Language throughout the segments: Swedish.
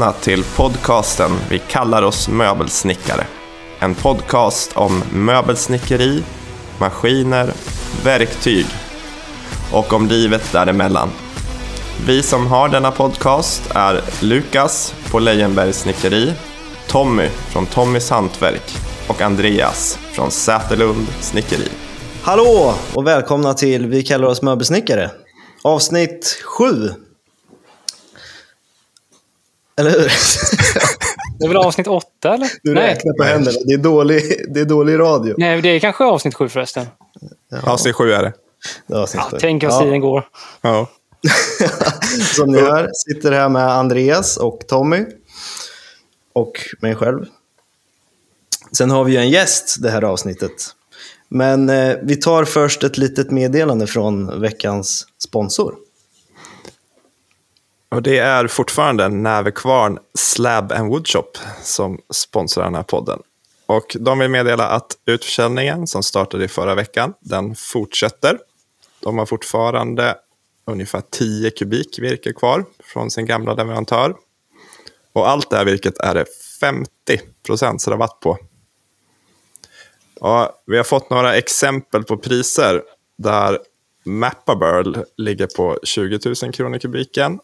välkomna till podcasten Vi kallar oss möbelsnickare. En podcast om möbelsnickeri, maskiner, verktyg och om livet däremellan. Vi som har denna podcast är Lucas på Leijenbergs snickeri, Tommy från Tommys hantverk och Andreas från Säterlund snickeri. Hallå och välkomna till Vi kallar oss möbelsnickare. Avsnitt 7. Eller hur? Det är väl avsnitt 8 eller? Du räknar på händerna. Det är dålig radio. Nej, det är kanske avsnitt 7 förresten. Ja. Avsnitt 7 är det. Tänk vad tiden går. Ja. Som ni hör sitter här med Andreas och Tommy och mig själv. Sen har vi ju en gäst det här avsnittet. Men vi tar först ett litet meddelande från veckans sponsor. Och det är fortfarande Näfveqvarn Slab and Woodshop som sponsrar den här podden. Och de vill meddela att utförsäljningen som startade i förra veckan, den fortsätter. De har fortfarande ungefär 10 kubik virke kvar från sin gamla leverantör. Och allt det här virket är det 50% rabatt på. Ja, vi har fått några exempel på priser där Mappa Burl ligger på 20 000 kronor kubiken.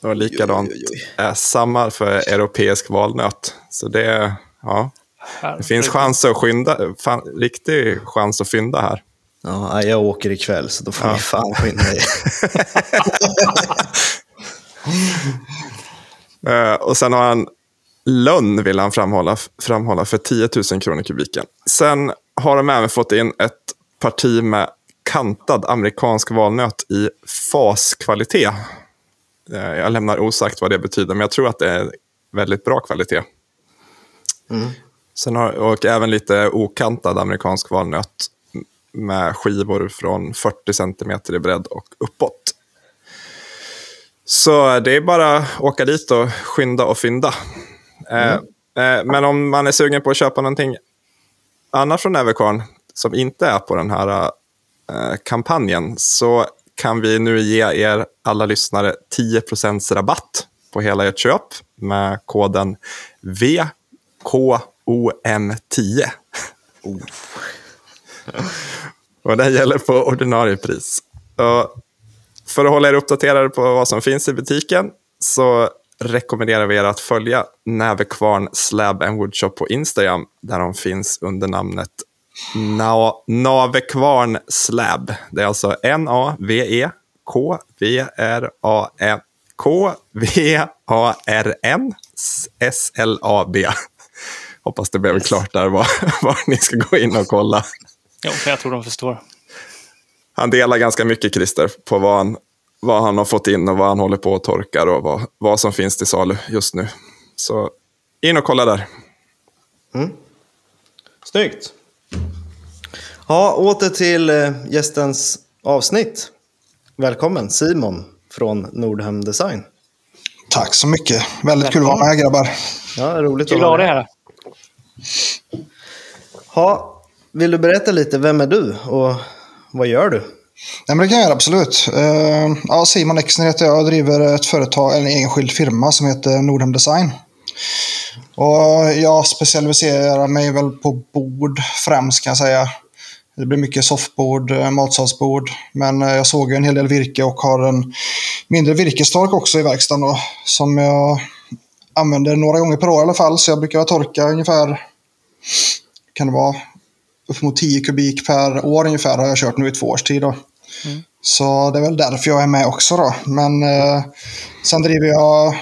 Och likadant är samma för europeisk valnöt. Så det, ja, det finns chans att skynda. Riktig chans att fynda här. Ja, jag åker ikväll så då får ni fan skynda er. Och sen har han lönn vill han framhålla för 10 000 kronor kubiken. Sen har de även fått in ett parti med kantad amerikansk valnöt i faskvalitet. Jag lämnar osagt vad det betyder, men jag tror att det är väldigt bra kvalitet. Mm. Sen och även lite okantad amerikansk valnöt med skivor från 40 cm i bredd och uppåt. Så det är bara att åka dit och skynda och fynda. Men om man är sugen på att köpa någonting annars från Näfveqvarn som inte är på den här kampanjen, så kan vi nu ge er alla lyssnare 10% rabatt på hela ert köp med koden VKOM10. Och den gäller på ordinarie pris. Och för att hålla er uppdaterade på vad som finns i butiken så rekommenderar vi er att följa Näfveqvarn Slab and Woodshop på Instagram, där de finns under namnet Näfveqvarn Slab. Det är alltså N-A-V-E-K-V-R-A-N-S-L-A-B. Hoppas det blev klart där var ni ska gå in och kolla. Jo, jag tror de förstår. Han delar ganska mycket, Christer, på vad han har fått in och vad han håller på att torka och vad som finns till salu just nu. Så in och kolla där. Mm. Snyggt. Ja, åter till gästens avsnitt. Välkommen Simon från Nordhemdesign. Tack så mycket. Väldigt kul att vara med, grabbar. Ja, roligt att vara här. Ja, vill du berätta lite, vem är du och vad gör du? Nej, men det kan jag göra, absolut. Ja, Simon Exner heter jag och driver ett företag, en enskild firma som heter Nordhem Design. Och jag specialiserar mig väl på bord främst, kan jag säga. Det blir mycket soffbord, matsalsbord, men jag såg ju en hel del virke och har en mindre virkestork också i verkstaden då, som jag använder några gånger per år i alla fall. Så jag brukar torka ungefär, kan det vara upp mot 10 kubik per år ungefär, har jag kört nu i 2 års tid då. Mm. Så det är väl därför jag är med också då. Men sen driver jag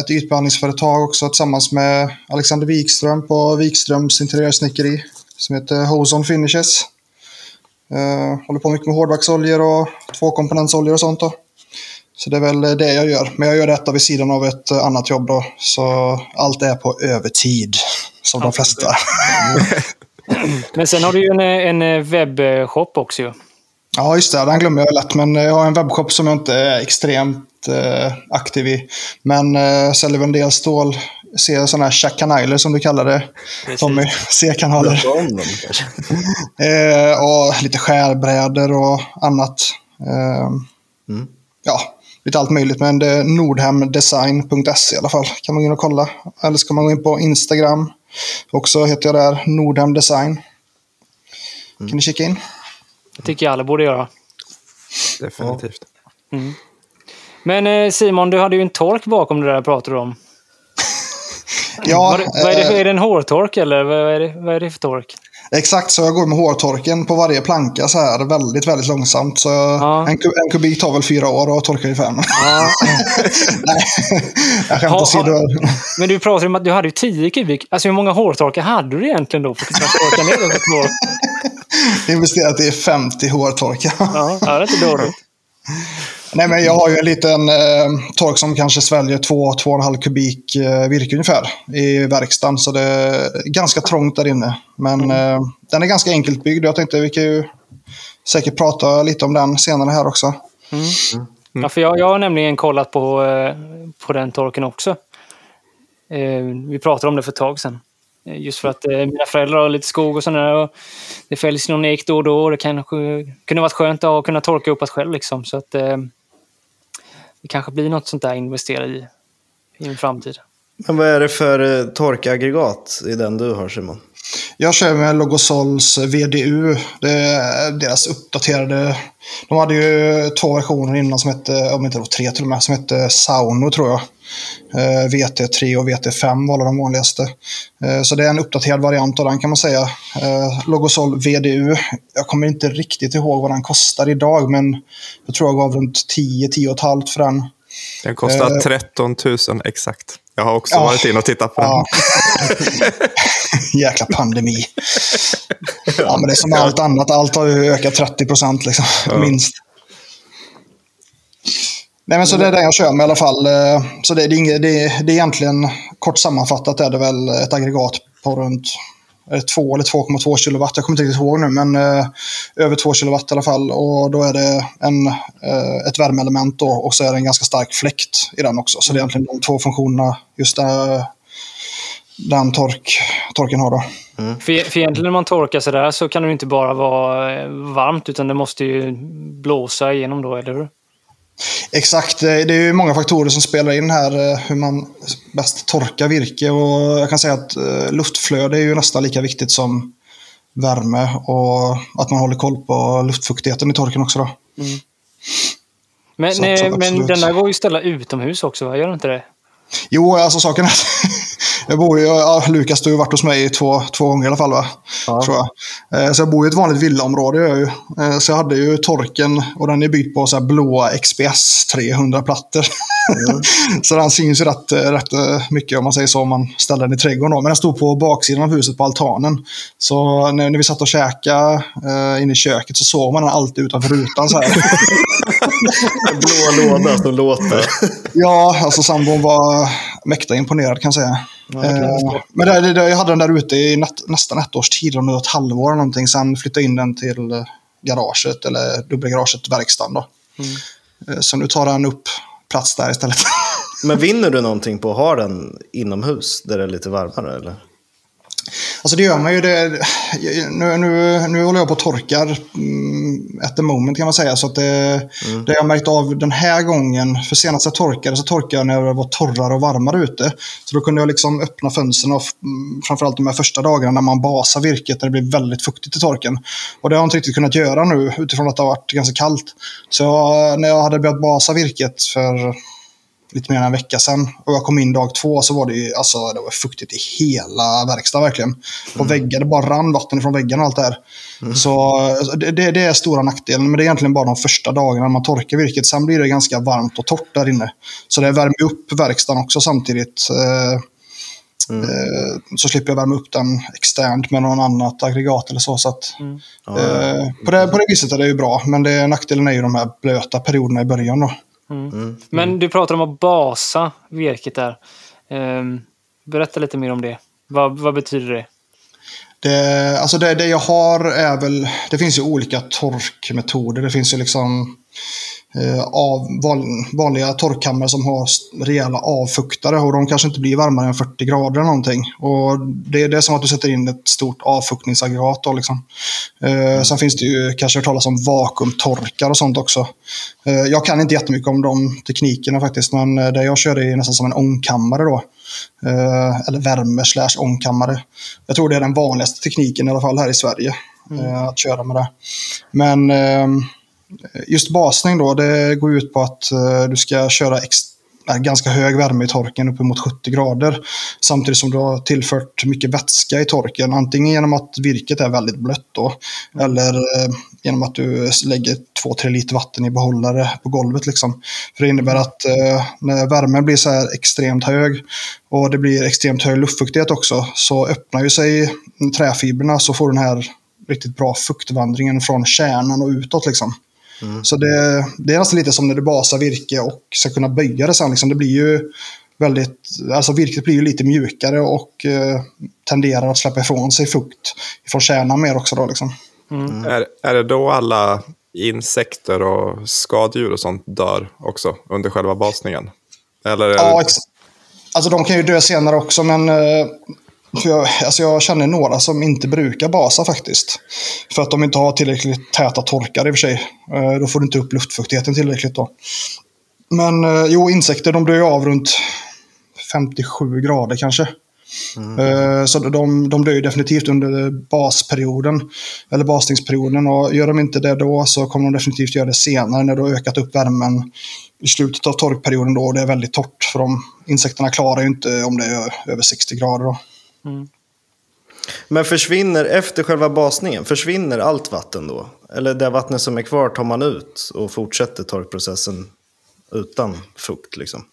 ett ytbehandlingsföretag också tillsammans med Alexander Wikström på Wikströms interiörsnickeri som heter Hoson Finishes. Håller på mycket med hårdvaxoljor och tvåkomponentsoljor och sånt då. Så det är väl det jag gör. Men jag gör detta vid sidan av ett annat jobb då. Så allt är på övertid, som de flesta. Men sen har du ju en webbshop också ju. Ja, just det. Den glömmer jag lätt. Men jag har en webbshop som jag inte är extremt aktiv i. Men säljer en del stål. Ser sådana här checkaniler som du kallar det. Precis. Tommy. C-kanaler. Och lite skärbrädor och annat. Ja, lite allt möjligt. Men det är nordhemdesign.se i alla fall. Kan man gå in och kolla. Eller så kan man gå in på Instagram. Också heter jag där nordhemdesign. Kan ni kika in? Det tycker jag alla borde göra. Definitivt. Mm. Men Simon, du hade ju en tork bakom det där pratade du om. Ja, är det en hårtork eller vad är det för tork? Exakt, så jag går med hårtorken på varje planka så här väldigt, väldigt långsamt. Så en kubik tar väl 4 år och torkar i 5. Ja. Nej, jag skämtar åsido. Men du pratade om att du hade ju 10 kubik. Alltså hur många hårtorkar hade du egentligen då? För att torka ner dem på 2 år? Investerat i 50 hårtorkar. Ja, det är inte dåligt. Nej, men jag har ju en liten tork som kanske sväljer 2-2,5 kubik virke ungefär i verkstaden. Så det är ganska trångt där inne. Men den är ganska enkelt byggd. Jag tänkte vi kan ju säkert prata lite om den senare här också. Ja, för jag har nämligen kollat på den torken också. Vi pratade om det för ett tag sedan. Just för att mina föräldrar har lite skog och sådär. Och det fälls någon ek då och då. Det kunde varit skönt att kunna torka upp att själv. Liksom, så att det kanske blir något sånt där att investera i en framtid. Men vad är det för torkaggregat i den du har, Simon? Jag kör med Logosols VDU. Det är deras uppdaterade... De hade ju 2 versioner innan som hette... Om inte det var 3 till och med. Som hette Sauno, tror jag. VT3 och VT5 var de vanligaste. Så det är en uppdaterad variant av den, kan man säga. Logosol VDU. Jag kommer inte riktigt ihåg vad den kostar idag, men jag tror jag gav runt 10-10,5 för den. Den kostar 13 000 exakt. Jag har också varit in och tittat på den. Jäkla pandemi. Ja, men det är som allt annat. Allt har ju ökat 30% liksom, minst. Nej, men så det är det jag kör med i alla fall. Så det är egentligen kort sammanfattat är det väl ett aggregat på runt 2 eller 2,2 kilowatt. Jag kommer inte riktigt ihåg nu, men över 2 kilowatt i alla fall. Och då är det ett värmeelement då, och så är det en ganska stark fläkt i den också. Så det är egentligen de 2 funktionerna just den torken har då. För egentligen när man torkar så där så kan det inte bara vara varmt utan det måste ju blåsa igenom då, eller hur? Exakt, det är ju många faktorer som spelar in här hur man bäst torkar virke, och jag kan säga att luftflöde är ju nästan lika viktigt som värme och att man håller koll på luftfuktigheten i torken också då. Men, så, men den där går ju ställa utomhus också, va? Gör den inte det? Jo, alltså saken är att Lucas har ju varit hos mig i 2 gånger i alla fall, va? Ja. Tror jag. Så jag bor i ett vanligt villaområde. Så jag hade ju torken, och den är byggd på så här blåa XPS 300-plattor. Så den syns ju rätt mycket om man säger så, om man ställer den i trädgården. Men den stod på baksidan av huset på altanen. Så när vi satt och käkade inne i köket så såg man den alltid utanför rutan så här. En blå låda som låter. Ja, alltså sambon var mäkta imponerad, kan jag säga. Ja, men jag hade den där ute i nästan 1 års tid, om ett halvår eller någonting. Sen flyttade in den till garaget, eller dubbelgaraget, verkstaden då. Så nu tar den upp plats där istället. Men vinner du någonting på att ha den inomhus där det är lite varmare, eller? Alltså det gör man ju det. Nu håller jag på och torkar at the moment, kan man säga. Så att det jag har märkt av den här gången, för senast jag torkade så torkade jag när det var torrare och varmare ute. Så då kunde jag liksom öppna fönstren, och framförallt de här första dagarna när man basar virket, när det blir väldigt fuktigt i torken. Och det har jag inte riktigt kunnat göra nu utifrån att det har varit ganska kallt. Så när jag hade börjat basa virket för lite mer än en vecka sedan, och jag kom in dag 2, så var det ju, alltså det var fuktigt i hela verkstaden verkligen. På väggar, det bara rann vatten från väggarna och allt det här. Så det är stora nackdelen, men det är egentligen bara de första dagarna när man torkar virket. Sen blir det ganska varmt och torrt där inne. Så det värmer upp verkstaden också samtidigt. Så slipper jag värma upp den externt med någon annat aggregat eller så. Så att, på det viset är det ju bra, men nackdelen är ju de här blöta perioderna i början då. Men du pratar om att basa virket där. Berätta lite mer om det. Vad betyder det? Det jag har är väl... Det finns ju olika torkmetoder. Det finns ju liksom av vanliga torkkammare som har rejäla avfuktare, och de kanske inte blir varmare än 40 grader eller någonting, och det är som att du sätter in ett stort avfuktningsaggregat då, liksom. Sen finns det ju kanske talas om vakuumtorkar och sånt också. Jag kan inte jättemycket om de teknikerna faktiskt, men det jag kör är nästan som en ångkammare då, eller värme/ångkammare. Jag tror det är den vanligaste tekniken i alla fall här i Sverige, att köra med det. Men just basning då, det går ut på att du ska köra ganska hög värme i torken, uppemot 70 grader, samtidigt som du har tillfört mycket vätska i torken, antingen genom att virket är väldigt blött då, eller genom att du lägger 2-3 liter vatten i behållare på golvet liksom. För det innebär att när värmen blir så här extremt hög och det blir extremt hög luftfuktighet också, så öppnar ju sig träfibrerna, så får den här riktigt bra fuktvandringen från kärnan och utåt liksom. Så det är alltså lite som när du basar virke och ska kunna böja det sen liksom. Det blir ju väldigt, alltså virket blir ju lite mjukare och tenderar att släppa ifrån sig fukt från kärnan mer också då liksom. Är det då alla insekter och skadedjur och sånt dör också under själva basningen? Eller ja, alltså de kan ju dö senare också, men jag känner några som inte brukar basa faktiskt, för att de inte har tillräckligt täta torkar i och för sig. Då får du inte upp luftfuktigheten tillräckligt då. Men jo, insekter, de dör ju av runt 57 grader kanske. Så de dör ju definitivt under basperioden eller basningsperioden, och gör de inte det då så kommer de definitivt göra det senare när du har ökat upp värmen i slutet av torkperioden då, och det är väldigt torrt, för de insekterna klarar ju inte om det är över 60 grader då. Men försvinner efter själva basningen, försvinner allt vatten då? Eller det vattnet som är kvar tar man ut och fortsätter torkprocessen utan fukt liksom?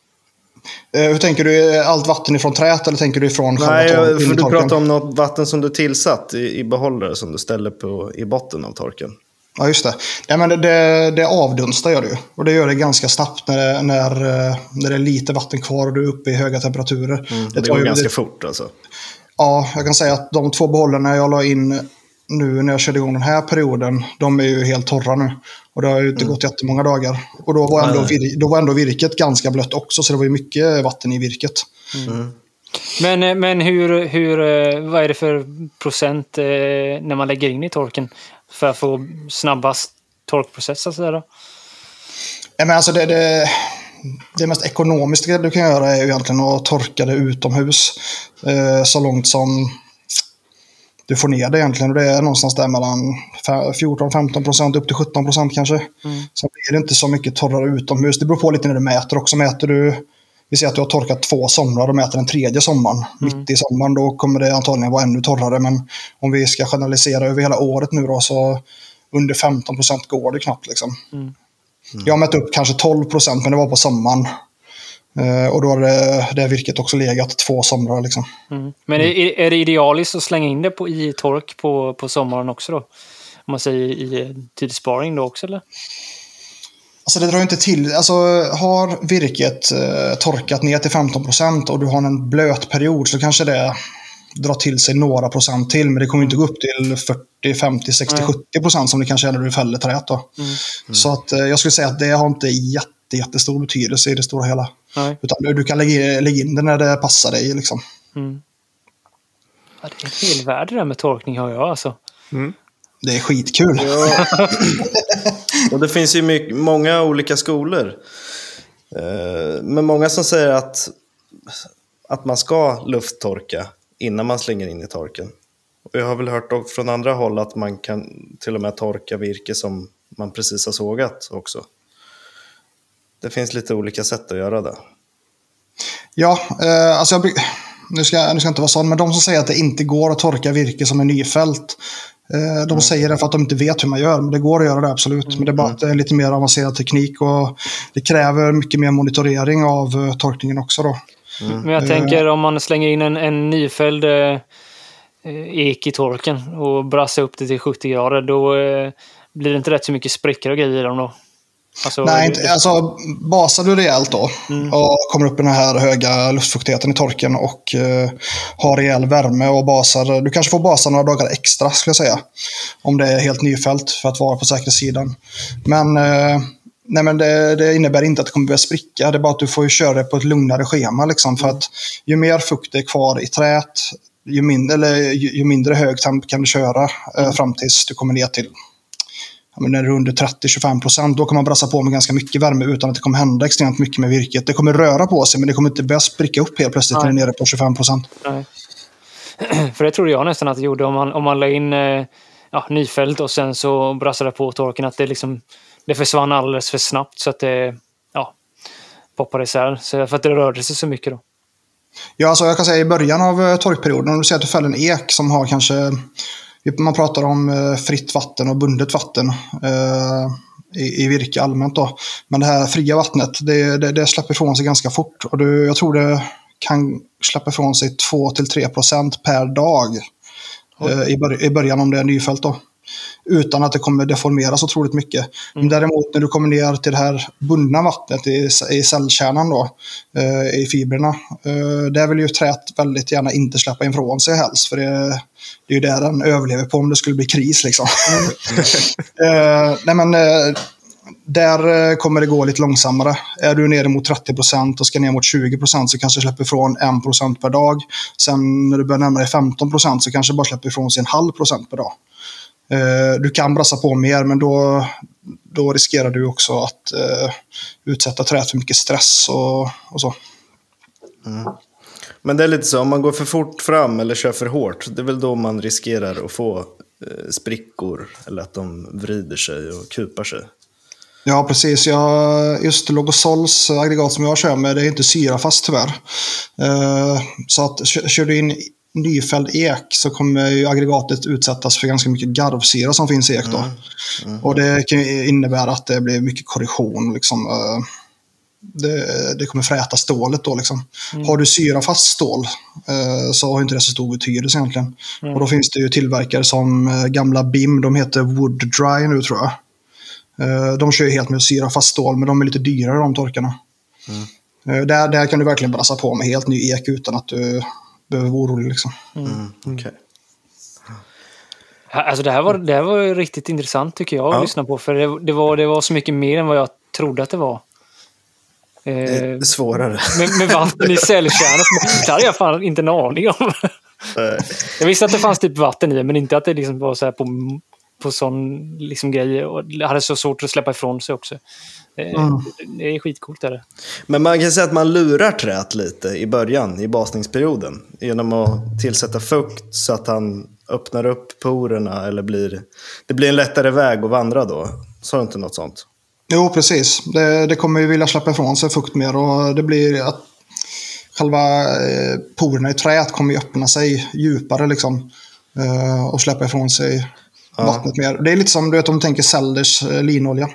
Hur tänker du, allt vatten ifrån trät, eller tänker du ifrån själva torken? Nej, för du pratar om något vatten som du tillsatt i behållare som du ställer på i botten av torken. Ja, just det. Ja, men det avdunstar gör du. Och det gör det ganska snabbt när det är lite vatten kvar och du är uppe i höga temperaturer. Det går ju ganska fort alltså. Ja, jag kan säga att de 2 behållarna jag la in nu när jag körde igång den här perioden, de är ju helt torra nu. Och det har ju inte gått jättemånga dagar. Och då var ändå virket ganska blött också, så det var ju mycket vatten i virket. Men hur, vad är det för procent när man lägger in i torken för att få snabbast torkprocess? Alltså då? Ja, men alltså det mest ekonomiska du kan göra är ju egentligen att torka det utomhus så långt som du får ner det egentligen. Och det är någonstans där mellan 14-15% upp till 17% kanske. Så är det inte så mycket torrare utomhus. Det beror på lite när du mäter också. Mäter du, vi ser att du har torkat 2 somrar och mäter den 3:e sommaren, mitt i sommaren, då kommer det antagligen vara ännu torrare. Men om vi ska generalisera över hela året nu då, så under 15% går det knappt liksom. Jag har mätt upp kanske 12%, men det var på sommaren. Och då har det virket också legat 2 somrar liksom. Men är det idealiskt att slänga in det i tork på sommaren också då? Om man säger i tidssparing då också, eller? Alltså det drar ju inte till, alltså har virket torkat ner till 15% och du har en blöt period, så kanske det drar till sig några procent till, men det kommer inte gå upp till 40, 50, 60, 70% som det kanske är när du fäller trät då. Så att jag skulle säga att det har inte jättestor betydelse i det stora hela. Utan du kan lägga in det när det passar dig liksom. Ja, det är helt värde där med torkning har jag alltså. Det är skitkul. Ja. Och det finns ju många olika skolor. Men många som säger att man ska lufttorka innan man slänger in i torken. Och jag har väl hört från andra håll att man kan till och med torka virke som man precis har sågat också. Det finns lite olika sätt att göra det. Ja, alltså nu ska jag inte vara sån, men de som säger att det inte går att torka virke som är nyfällt, de säger det för att de inte vet hur man gör, men det går att göra det absolut. Men det är bara att det är lite mer avancerad teknik och det kräver mycket mer monitorering av torkningen också då. Men jag tänker om man slänger in en nyfälld ek i torken och brassar upp det till 70 grader, då blir det inte rätt så mycket sprickor och grejer i dem då. Alltså, nej, inte, alltså basar du rejält då och kommer upp i den här höga luftfuktigheten i torken och har rejäl värme och basar, du kanske får basa några dagar extra skulle jag säga, om det är helt nyfält, för att vara på säkerhetssidan. Men Nej, men det innebär inte att det kommer börja spricka. Det är bara att du får ju köra det på ett lugnare schema. Liksom, för att ju mer fukt är kvar i trät, ju mindre hög temp kan du köra fram tills du kommer ner till. Men när det är under 30-25%, då kan man brassa på med ganska mycket värme utan att det kommer hända extremt mycket med virket. Det kommer röra på sig, men det kommer inte börja spricka upp helt plötsligt när det är nere på 25%. Nej. För det tror jag nästan att det gjorde om man la in nyfält och sen så brassade på torken, att det liksom det försvann alldeles för snabbt så att det poppade isär. Så för att det rörde sig så mycket då. Ja, alltså jag kan säga i början av torkperioden, om du ser att du fäller en ek som har kanske, man pratar om fritt vatten och bundet vatten i virke allmänt då. Men det här fria vattnet, det släpper ifrån sig ganska fort. Och jag tror det kan släppa ifrån sig 2-3% per dag i början om det är nyfält då. Utan att det kommer deformeras otroligt mycket. Men däremot när du kommer ner till det här bundna vattnet i cellkärnan då, i fibrerna, där vill ju trät väldigt gärna inte släppa ifrån sig helst, för det är ju där den överlever på om det skulle bli kris liksom. Nej, men där kommer det gå lite långsammare. Är du nere mot 30% och ska ner mot 20% så kanske släpper ifrån 1% per dag. Sen när du börjar närma dig 15% så kanske bara släpper ifrån sig 0,5% per dag. Du kan brassa på mer, men då riskerar du också att utsätta träet för mycket stress och så. Mm. Men det är lite så, om man går för fort fram eller kör för hårt, det är väl då man riskerar att få sprickor eller att de vrider sig och kupar sig. Ja, precis. Just Logosols aggregat som jag kör med, det är inte syrafast tyvärr. Så att kör du in nyfälld ek så kommer ju aggregatet utsättas för ganska mycket garvsyra som finns i ek då. Och det kan innebära att det blir mycket korrosion liksom. Det kommer fräta stålet då liksom. Har du syrafast stål så har inte det så stor betydelse egentligen. Och då finns det ju tillverkare som gamla BIM, de heter Wood Dry nu tror jag. De kör ju helt med syrafast stål, men de är lite dyrare de torkarna. Där kan du verkligen brassa på med helt ny ek utan att du behöver vara orolig liksom. Okay. Alltså det här var riktigt intressant tycker jag att lyssna på, för det var så mycket mer än vad jag trodde att det var. Det är svårare. Med vatten i cellkärnan. Det hade jag fan inte en aning om. Jag visste att det fanns typ vatten i, men inte att det liksom var så här på sån liksom grejer, och det hade så svårt att släppa ifrån sig också. Det är skitcoolt där. Men man kan säga att man lurar trät lite i början, i basningsperioden, genom att tillsätta fukt så att han öppnar upp porerna eller det blir en lättare väg att vandra då. Så är det inte något sånt? Jo, precis. Det kommer ju vilja släppa ifrån sig fukt mer, och det blir att själva porerna i trät kommer ju öppna sig djupare liksom, och släppa ifrån sig vattnet mer. Det är lite som, du vet, om du tänker Selders linolja.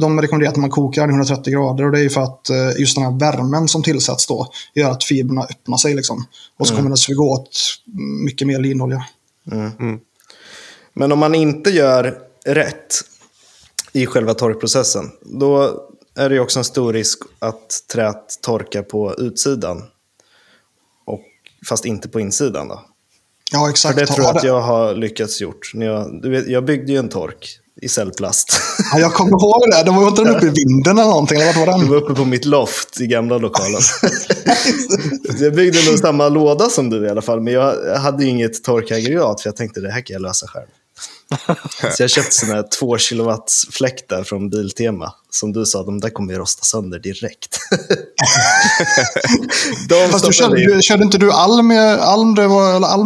De rekommenderar att man kokar i 130 grader, och det är ju för att just den här värmen som tillsätts då gör att fibrerna öppnar sig liksom. Och så kommer det suga åt mycket mer linolja. Men om man inte gör rätt i själva torkprocessen, då är det ju också en stor risk att trät torkar på utsidan och fast inte på insidan då. Ja, exakt. För det tror jag att jag har lyckats gjort. Jag byggde ju en tork i cellplast. Ja, jag kommer ihåg det. Det var ju inte den uppe i vinden eller någonting. Det var uppe på mitt loft i gamla lokalen. Jag byggde nog samma låda som du i alla fall. Men jag hade ju inget torkaggregat, för jag tänkte det här kan jag lösa själv. Så jag köpte sådana här 2 kilowatts fläktar från Biltema. Som du sa, de där kommer ju rosta sönder direkt. Fast körde inte du alm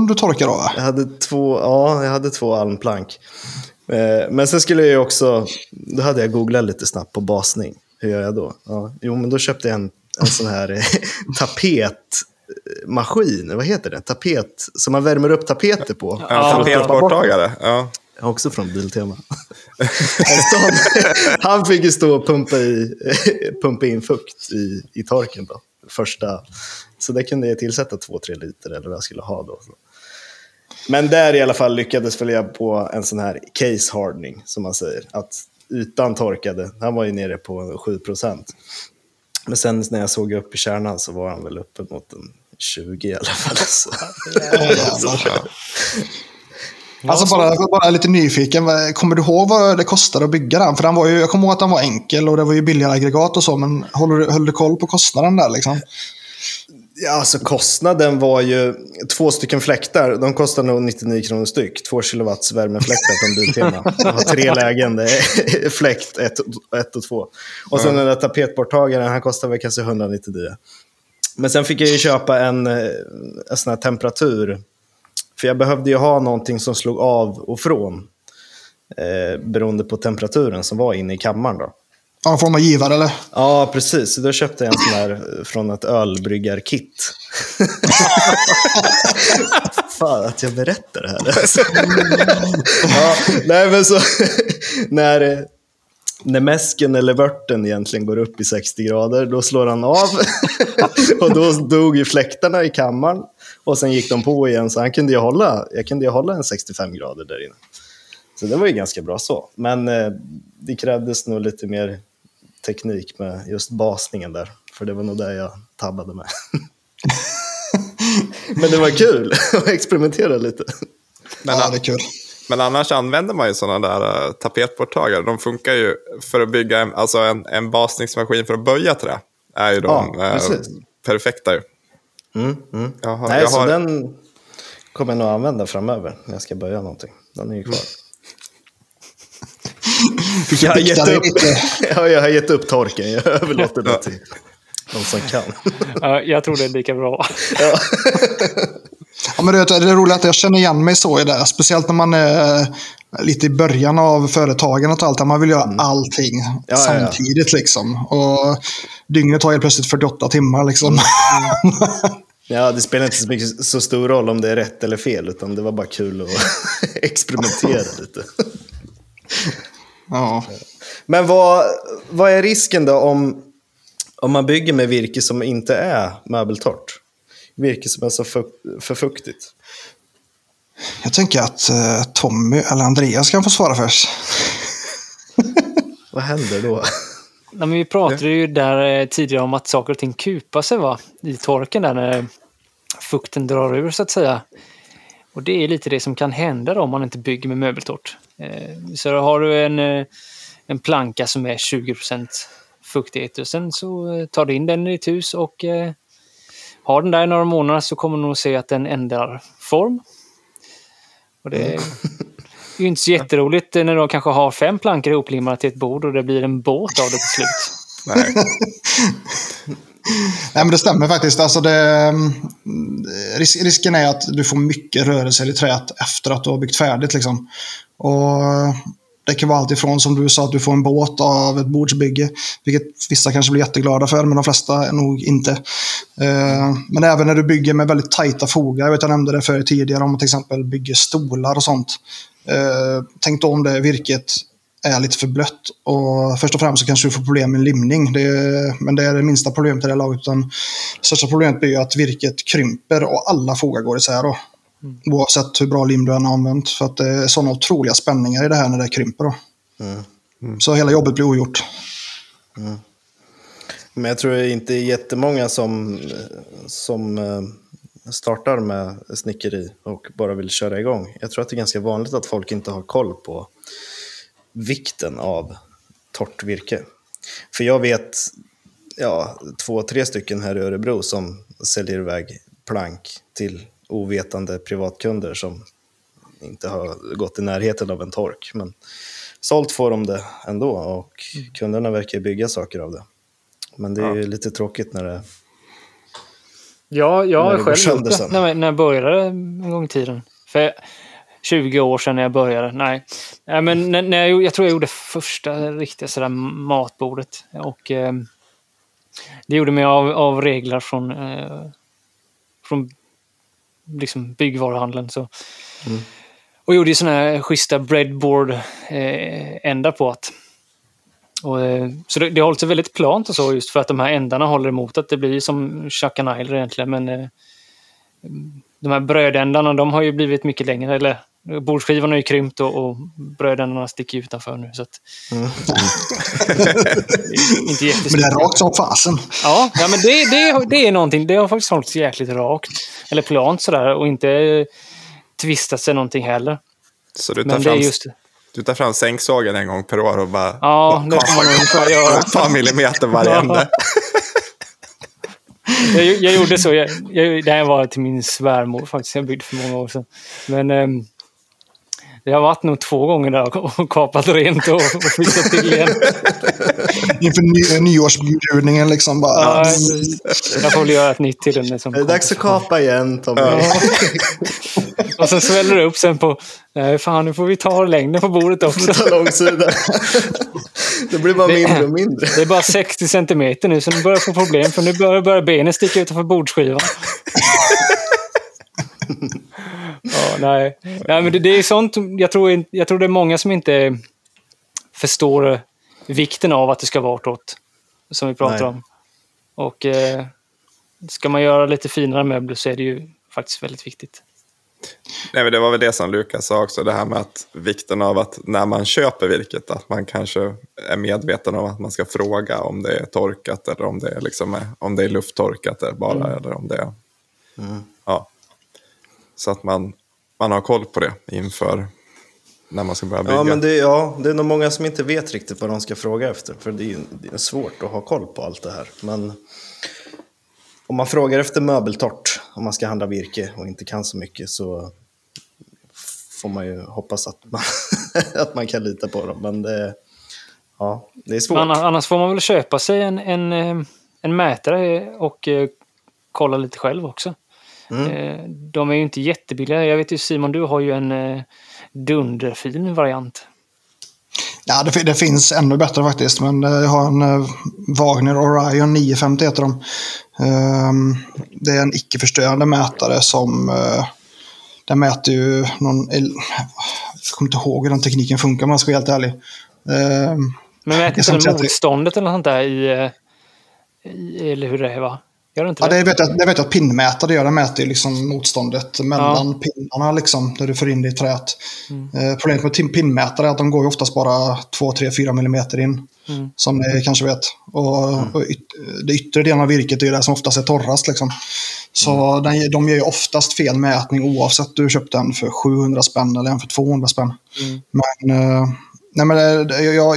du torkar då? Va? Jag hade två almplank. Men sen skulle jag också, då hade jag googlat lite snabbt på basning. Hur gör jag då? Ja, jo, men då köpte jag en sån här tapetmaskin. Vad heter det? Tapet som man värmer upp tapeter på. Ja, tapetborttagare. Ja. Också från Biltema. Han fick ju stå och pumpa in fukt i torken då. Första. Så det kunde jag tillsätta 2-3 liter eller vad jag skulle ha då. Men där i alla fall lyckades följa på en sån här case hardening som man säger. Att ytan torkade. Han var ju nere på 7%. Men sen när jag såg upp i kärnan så var han väl uppe mot en 20 i alla fall. Så. Alltså bara lite nyfiken, kommer du ihåg vad det kostade att bygga den? För den var ju, jag kommer ihåg att den var enkel och det var ju billigare aggregat och så, men höll du koll på kostnaden där liksom? Ja, alltså kostnaden var ju 2 stycken fläktar, de kostade nog 99 kronor styck, 2 kilowatts värmefläktar från Biltema. De har 3 lägen, det är fläkt 1 och 2. Och sen den där tapetborttagaren, han kostade väl kanske 199. Men sen fick jag ju köpa en sån här temperatur, för jag behövde ju ha någonting som slog av och från, beroende på temperaturen som var inne i kammaren då. Ja, form av givare eller? Ja, precis. Då köpte jag en sån här från ett ölbryggarkit. Fan att jag berättar det här. Ja, nej men så när mäsken eller vörten egentligen går upp i 60 grader, då slår han av. Och då dog ju fläktarna i kammaren. Och sen gick de på igen, så jag kunde ju hålla en 65 grader där inne. Så det var ju ganska bra så. Men det krävdes nog lite mer teknik med just basningen där. För det var nog där jag tabbade med. Men det var kul att experimentera lite. Men, ja, det är kul. Men annars använder man ju sådana där tapetborttagare. De funkar ju för att bygga en basningsmaskin för att böja trä. Är ju de perfekta ju. Mm. Nej, den kommer jag nog använda framöver när jag ska böja någonting. Den är ju kvar. Jag har gett upp torken. Jag överlåter det till någon som kan. Ja, jag tror det är lika bra. Ja. Ja, men det är roligt att jag känner igen mig så i det. Speciellt när man är lite i början av företagen och allt. Man vill göra allting samtidigt liksom. Och dygnet tar ju plötsligt 48 timmar liksom. Ja, det spelar inte så mycket, så stor roll om det är rätt eller fel. Utan det var bara kul att experimentera lite. Ja. Men vad är risken då om man bygger med virke som inte är möbeltorrt? Virke som är så förfuktigt? Jag tänker att Tommy eller Andreas kan få svara först. Vad händer då? Nej, men vi pratade ju där tidigare om att saker och ting kupar sig i torken där när fukten drar ur så att säga. Och det är lite det som kan hända då, om man inte bygger med möbeltort. Så har du en planka som är 20% fuktighet och sen så tar du in den i ditt hus och har den där i några månader, så kommer du nog se att den ändrar form. Och det är ju inte så jätteroligt när du kanske har 5 plankor ihoplimmade till ett bord och det blir en båt av det till slut. Nej. Nej, men det stämmer faktiskt. Alltså risken är att du får mycket rörelse i träet efter att du har byggt färdigt liksom. Och det kan vara allt ifrån, som du sa, att du får en båt av ett bordsbygge, vilket vissa kanske blir jätteglada för, men de flesta är nog inte. Men även när du bygger med väldigt tajta fogar, jag nämnde det för tidigare, om man till exempel bygger stolar och sånt. Tänk då om det virket är lite för blött, och först och främst så kanske du får problem med limning, men det är det minsta problemet i det laget, utan det största problemet blir att virket krymper och alla fogar går isär då. Oavsett hur bra lim du än har använt, för att det är sådana otroliga spänningar i det här när det krymper då. Så hela jobbet blir ogjort. Men jag tror inte jättemånga som startar med snickeri och bara vill köra igång. Jag tror att det är ganska vanligt att folk inte har koll på vikten av torrt virke. För jag vet 2-3 stycken här i Örebro som säljer iväg plank till ovetande privatkunder som inte har gått i närheten av en tork, men sålt får de det ändå, och kunderna verkar bygga saker av det. Men det är ju lite tråkigt när det jag själv gjorde det när jag började en gång i tiden. För 20 år sedan när jag började. Nej, men när jag tror jag gjorde första riktiga sådär matbordet, och det gjorde mig av regler från liksom byggvaruhandeln så. Och gjorde ju såna här schyssta breadboard ändar på att. Och, så det håller sig väldigt plant och så, just för att de här ändarna håller emot att det blir som chakanailer egentligen, men de här brödändarna, de har ju blivit mycket längre, eller bordskivorna är ju krympt och brödändarna sticker utanför nu, så att inte jättestor. Men det är rakt som fasen. Ja, men det är någonting, det har faktiskt hållit jäkligt rakt eller plant sådär, och inte twistat sig någonting heller. Så du tar men fram, du tar fram sänksågen en gång per år och bara... Ja, det kan man ungefär göra. Ett par millimeter varje ände. Jag gjorde så. Det här var till min svärmor faktiskt. Jag byggde för många år sedan. Men... jag har varit nog 2 gånger där och kapat rent och fixat till igen. Inför nyårsbjudningen liksom bara... Ja, jag får väl göra ett nytt till den. Liksom, det är dags att kapa igen, Tommy. Ja. Och sen sväller det upp sen på... Nej, fan, nu får vi ta längden på bordet också. Ta långsida. Det blir bara mindre och mindre. Det är bara 60 centimeter nu, så nu börjar jag få problem. För nu börjar benen sticka utanför bordsskivan. Ja, nej, men det är sånt jag tror det är många som inte förstår vikten av att det ska vara åt som vi pratar om. Och ska man göra lite finare möbler så är det ju faktiskt väldigt viktigt. Nej, men det var väl det som Lucas sa också, det här med att vikten av att när man köper virket att man kanske är medveten om att man ska fråga om det är torkat eller om det är liksom om det är lufttorkat eller bara eller om det är ja. Så att man har koll på det inför när man ska börja bygga. Ja, men det är nog många som inte vet riktigt vad de ska fråga efter. För det är svårt att ha koll på allt det här. Men om man frågar efter möbeltort, om man ska handla virke och inte kan så mycket, så får man ju hoppas att man, att man kan lita på dem. Men det är svårt. Annars får man väl köpa sig en mätare och kolla lite själv också. Mm. De är ju inte jättebilliga. Jag vet ju, Simon, du har ju en dunderfin variant. Ja, det finns ännu bättre faktiskt. Men jag har en Wagner Orion 950 heter de. Det är en icke-förstörande mätare som... Den mäter ju någon... Jag kommer inte ihåg hur den tekniken funkar, man ska vara helt ärlig. Men mäter inte motståndet eller något där i... Eller hur det är, va? Det vet jag att pinnmätare gör. Den mäter liksom motståndet mellan pinnarna liksom, när du får in det i trät. Problemet med pinnmätare är att de går ju oftast bara 2, 3, 4 millimeter in. Som ni kanske vet. Och det yttre delen av virket är ju det som oftast är torrast liksom. Så de ger ju oftast fel mätning oavsett du köpt den för 700 spänn eller en för 200 spänn. Men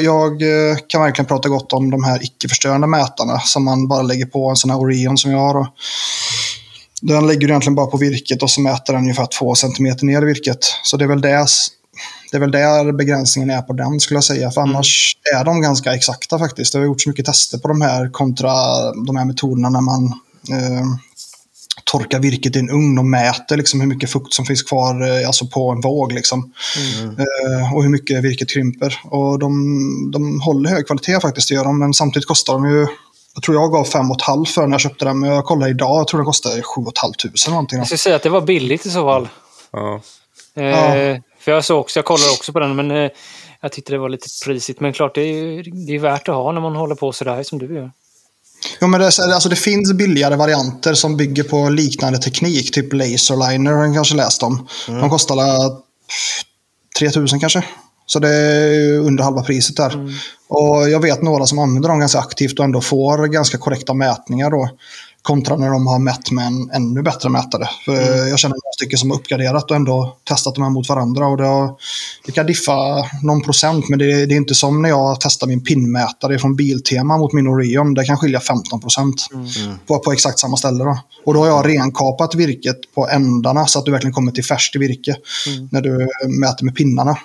jag kan verkligen prata gott om de här icke-förstörande mätarna som man bara lägger på en sån här Orion som jag har. Och den lägger egentligen bara på virket och så mäter den ungefär 2 centimeter ner i virket. Så det är väl där begränsningen är på den, skulle jag säga. För annars är de ganska exakta faktiskt. Jag har gjort så mycket tester på de här kontra de här metoderna när man torkar virket i en ugn och mäter liksom hur mycket fukt som finns kvar alltså på en våg liksom. Och hur mycket virket krymper. Och de håller hög kvalitet faktiskt, det gör de, men samtidigt kostar de ju, jag tror jag gav 5,5 för när jag köpte den, men jag kollade idag, jag tror den kostade 7,500 någonting. Jag skulle säga att det var billigt i så fall. För jag kollade också på den, men jag tyckte det var lite prisigt, men klart det är värt att ha när man håller på sådär som du gör. Jo, men det finns billigare varianter som bygger på liknande teknik, typ Laserliner har jag kanske läst om. De kostar 3,000 kanske. Så det är under halva priset där. Och jag vet några som använder dem ganska aktivt och ändå får ganska korrekta mätningar då, kontra när de har mätt med en ännu bättre mätare. För jag känner några stycken som har uppgraderat och ändå testat dem här mot varandra. Och det kan diffa någon procent, men det är inte som när jag testar min pinnmätare från Biltema mot min Orion. Det kan skilja 15% på exakt samma ställe då. Och då har jag renkapat virket på ändarna så att du verkligen kommer till färskt virke när du mäter med pinnarna.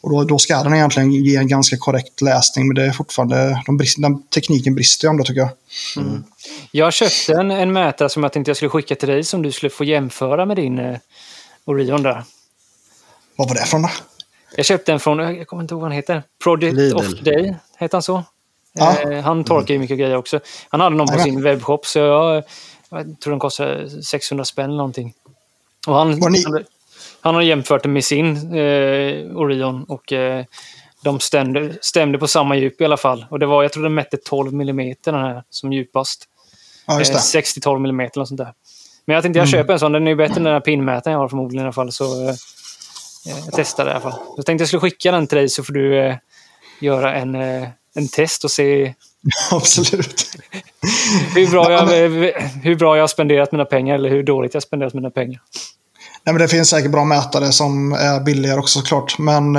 Och då ska den egentligen ge en ganska korrekt läsning, men det är fortfarande den tekniken brister ju ändå, tycker jag. Jag köpte en mätare som jag tänkte jag skulle skicka till dig som du skulle få jämföra med din Orion där. Vad var det från då? Jag köpte den från, jag kommer inte ihåg vad han heter, Project Lidl. Heter han så? Ja. Han torkar ju mycket grejer också. Han hade någon på sin webbshop, så jag tror den kostar 600 spänn eller någonting. Och han har jämfört den med sin Orion och de stämde på samma djup i alla fall. Och det var, jag tror den mätte 12 millimeter den här som djupast. Ja, 60-12 millimeter och sånt där. Men jag tänkte jag köper en sån, den är ju bättre än den här pinnmätaren jag har förmodligen i alla fall. Så jag testar det i alla fall. Jag tänkte jag skulle skicka den till dig så får du göra en test och se... Absolut. hur bra jag har spenderat mina pengar eller hur dåligt jag har spenderat mina pengar. Nej, men det finns säkert bra mätare som är billigare också såklart. Men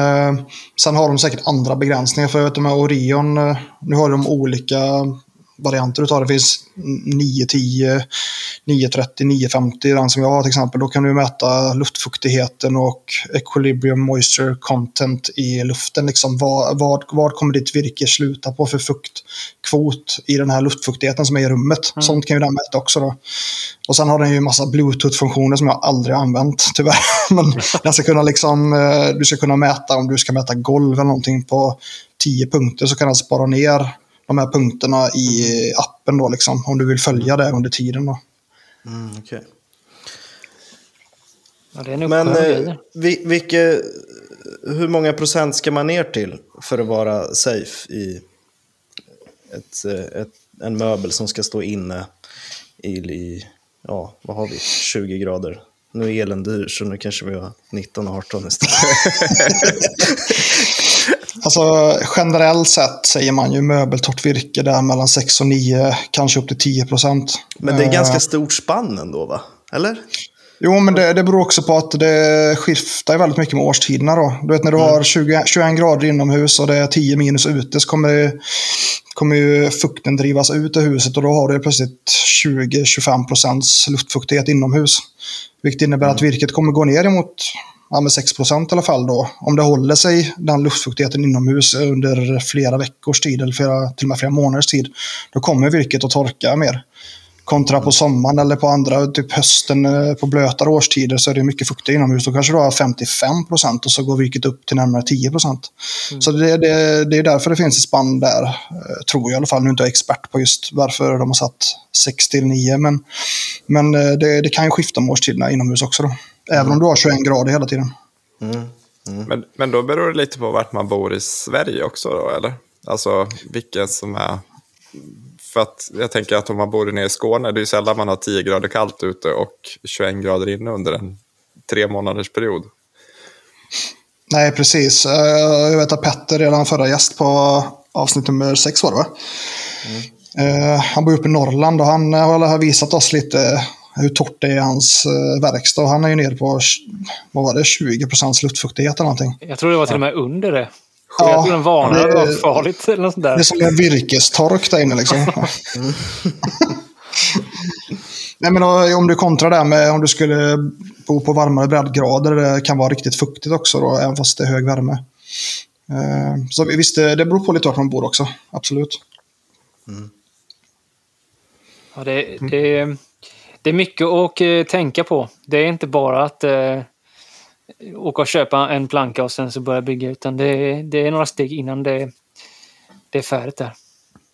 sen har de säkert andra begränsningar. För jag vet de här Orion, nu har de olika varianter du tar. Det finns 910, 930, 950 den som jag har till exempel. Då kan du mäta luftfuktigheten och equilibrium moisture content i luften. Liksom, vad kommer ditt virke sluta på för fuktkvot i den här luftfuktigheten som är i rummet. Mm. Sånt kan ju den mäta också då. Och sen har den ju en massa Bluetooth-funktioner som jag aldrig har använt tyvärr. Men den ska kunna liksom, du ska kunna mäta om du ska mäta golv eller någonting på 10 punkter så kan den spara ner de här punkterna i appen då liksom, om du vill följa det under tiden då. Mm, okej. Ja, det är nog. Men hur många procent ska man ner till för att vara safe i en möbel som ska stå inne i ja, vad har vi? 20 grader. Nu är elen dyr så nu kanske vi har 19 och 18 istället. Alltså generellt sett säger man ju möbeltorrt virke där mellan 6 och 9, kanske upp till 10%. Men det är ganska stort spann ändå va? Eller? Jo, men det beror också på att det skiftar väldigt mycket med årstiderna då. Du vet när du har 21 grader inomhus och det är 10 minus ute så kommer ju fukten drivas ut i huset och då har du plötsligt 20-25% luftfuktighet inomhus. Vilket innebär att virket kommer gå ner emot ja, med 6% i alla fall då. Om det håller sig den luftfuktigheten inomhus under flera veckors tid eller till och med flera månaders tid, då kommer virket att torka mer. Kontra på sommaren eller på andra, typ hösten på blötare årstider så är det mycket fuktigt inomhus. Då kanske du har 55% och så går virket upp till närmare 10%. Mm. Så det är därför det finns ett spann där, tror jag i alla fall. Nu är inte jag expert på just varför de har satt 6-9, men det kan ju skifta med årstiderna inomhus också då. Även om du har 21 grader hela tiden. Mm. Mm. Men då beror det lite på vart man bor i Sverige också då, eller? Alltså vilken som är... För att jag tänker att om man bor nere i Skåne, det är ju sällan man har 10 grader kallt ute och 21 grader inne under en 3 månaders period. Nej, precis. Jag vet att Petter redan förra gäst på avsnitt nummer 6 var det, va? Mm. Han bor uppe i Norrland och han har visat oss lite hur torrt det är i hans verkstad. Han är ju nere på, vad var det, 20% luftfuktighet eller någonting. Jag tror det var till och med under det. Ja, det är farligt eller något sånt där. Det är som en virkestork där inne liksom. Mm. Nej, men om du kontrar det med om du skulle bo på varmare breddgrader, det kan vara riktigt fuktigt också då, även fast det är hög värme. Så visst, det beror på lite vart man bor också, absolut. Mm. Ja, det är mycket att tänka på. Det är inte bara att åka och köpa en planka och sen så börja bygga, utan det är några steg innan det är färdigt där.